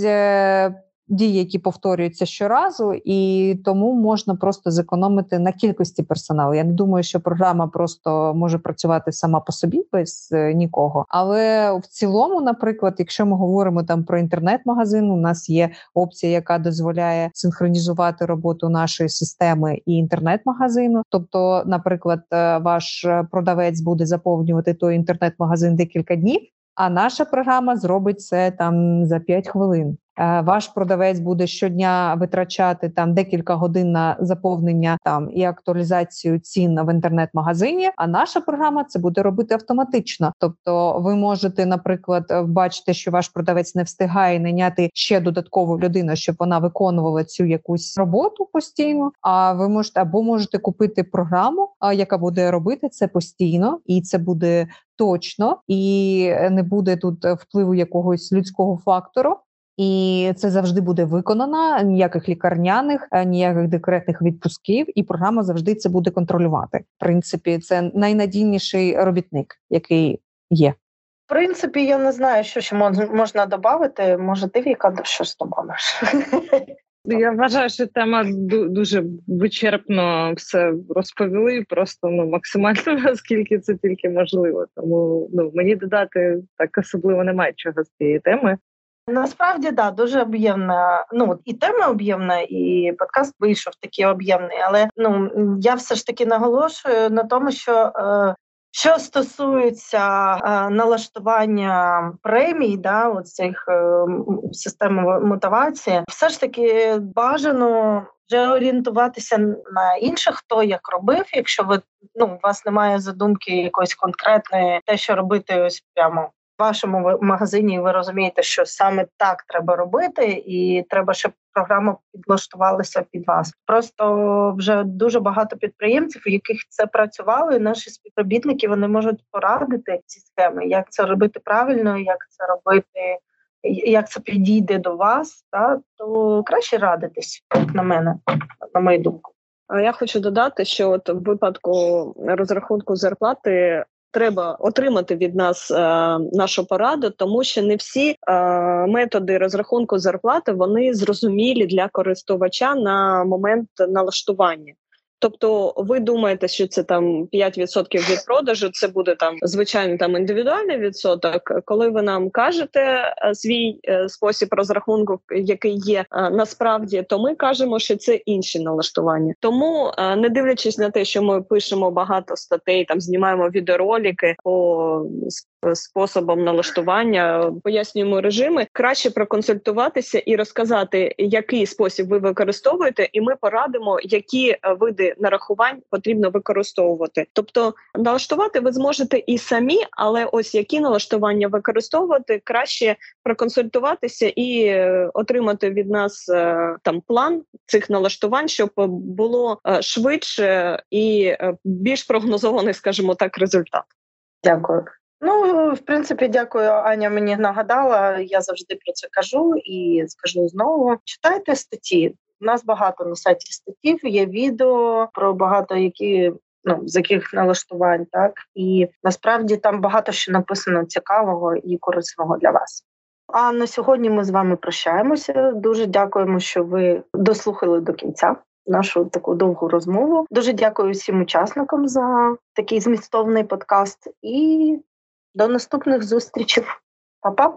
дії, які повторюються щоразу, і тому можна просто зекономити на кількості персоналу. Я не думаю, що програма просто може працювати сама по собі без нікого. Але в цілому, наприклад, якщо ми говоримо там про інтернет-магазин, у нас є опція, яка дозволяє синхронізувати роботу нашої системи і інтернет-магазину. Тобто, наприклад, ваш продавець буде заповнювати той інтернет-магазин декілька днів, а наша програма зробить це там за п'ять хвилин. Ваш продавець буде щодня витрачати там декілька годин на заповнення там і актуалізацію цін в інтернет-магазині, а наша програма це буде робити автоматично. Тобто ви можете, наприклад, бачити, що ваш продавець не встигає найняти ще додаткову людину, щоб вона виконувала цю якусь роботу постійно, а ви можете або можете купити програму, яка буде робити це постійно, і це буде точно, і не буде тут впливу якогось людського фактору. І це завжди буде виконано, ніяких лікарняних, ніяких декретних відпусків, і програма завжди це буде контролювати. В принципі, це найнадійніший робітник, який є. В принципі, я не знаю, що ще можна додати. Може, ти, Віка, щось додаш? Я вважаю, що тема дуже вичерпно все розповіли, просто ну максимально наскільки це тільки можливо. Тому ну мені додати так особливо немає чого з цієї теми. Насправді, да, дуже об'ємна. Ну, і тема об'ємна, і подкаст вийшов такий об'ємний. Але ну я все ж таки наголошую на тому, що е, що стосується е, налаштування премій, да, от цих е, систем мотивації, все ж таки бажано вже орієнтуватися на інших, хто як робив, якщо ви ну у вас немає задумки якоїсь конкретної, те, що робити ось прямо в вашому магазині, ви розумієте, що саме так треба робити, і треба, щоб програма підлаштувалася під вас. Просто вже дуже багато підприємців, у яких це працювало, і наші співробітники, вони можуть порадити ці схеми, як це робити правильно, як це робити, як це підійде до вас, та, то краще радитись, як на мене, на мою думку. Я хочу додати, що от в випадку розрахунку зарплати треба отримати від нас е, нашу пораду, тому що не всі е, методи розрахунку зарплати, вони зрозумілі для користувача на момент налаштування. Тобто ви думаєте, що це там п'ять відсотків від продажу, це буде там звичайно там індивідуальний відсоток. Коли ви нам кажете свій спосіб розрахунку, який є насправді, то ми кажемо, що це інші налаштування. Тому, не дивлячись на те, що ми пишемо багато статей, там знімаємо відеоролики по способом налаштування, пояснюємо режими, краще проконсультуватися і розказати, який спосіб ви використовуєте, і ми порадимо, які види нарахувань потрібно використовувати. Тобто налаштувати ви зможете і самі, але ось які налаштування використовувати, краще проконсультуватися і отримати від нас там план цих налаштувань, щоб було швидше і більш прогнозований, скажімо так, результат. Дякую. Ну, в принципі, дякую, Аня мені нагадала, я завжди про це кажу і скажу знову. Читайте статті, у нас багато на сайті статтів, є відео про багато які, ну, з яких налаштувань, так, і насправді там багато що написано цікавого і корисного для вас. А на сьогодні ми з вами прощаємося, дуже дякуємо, що ви дослухали до кінця нашу таку довгу розмову. Дуже дякую всім учасникам за такий змістовний подкаст і До наступних зустрічей. Па-па!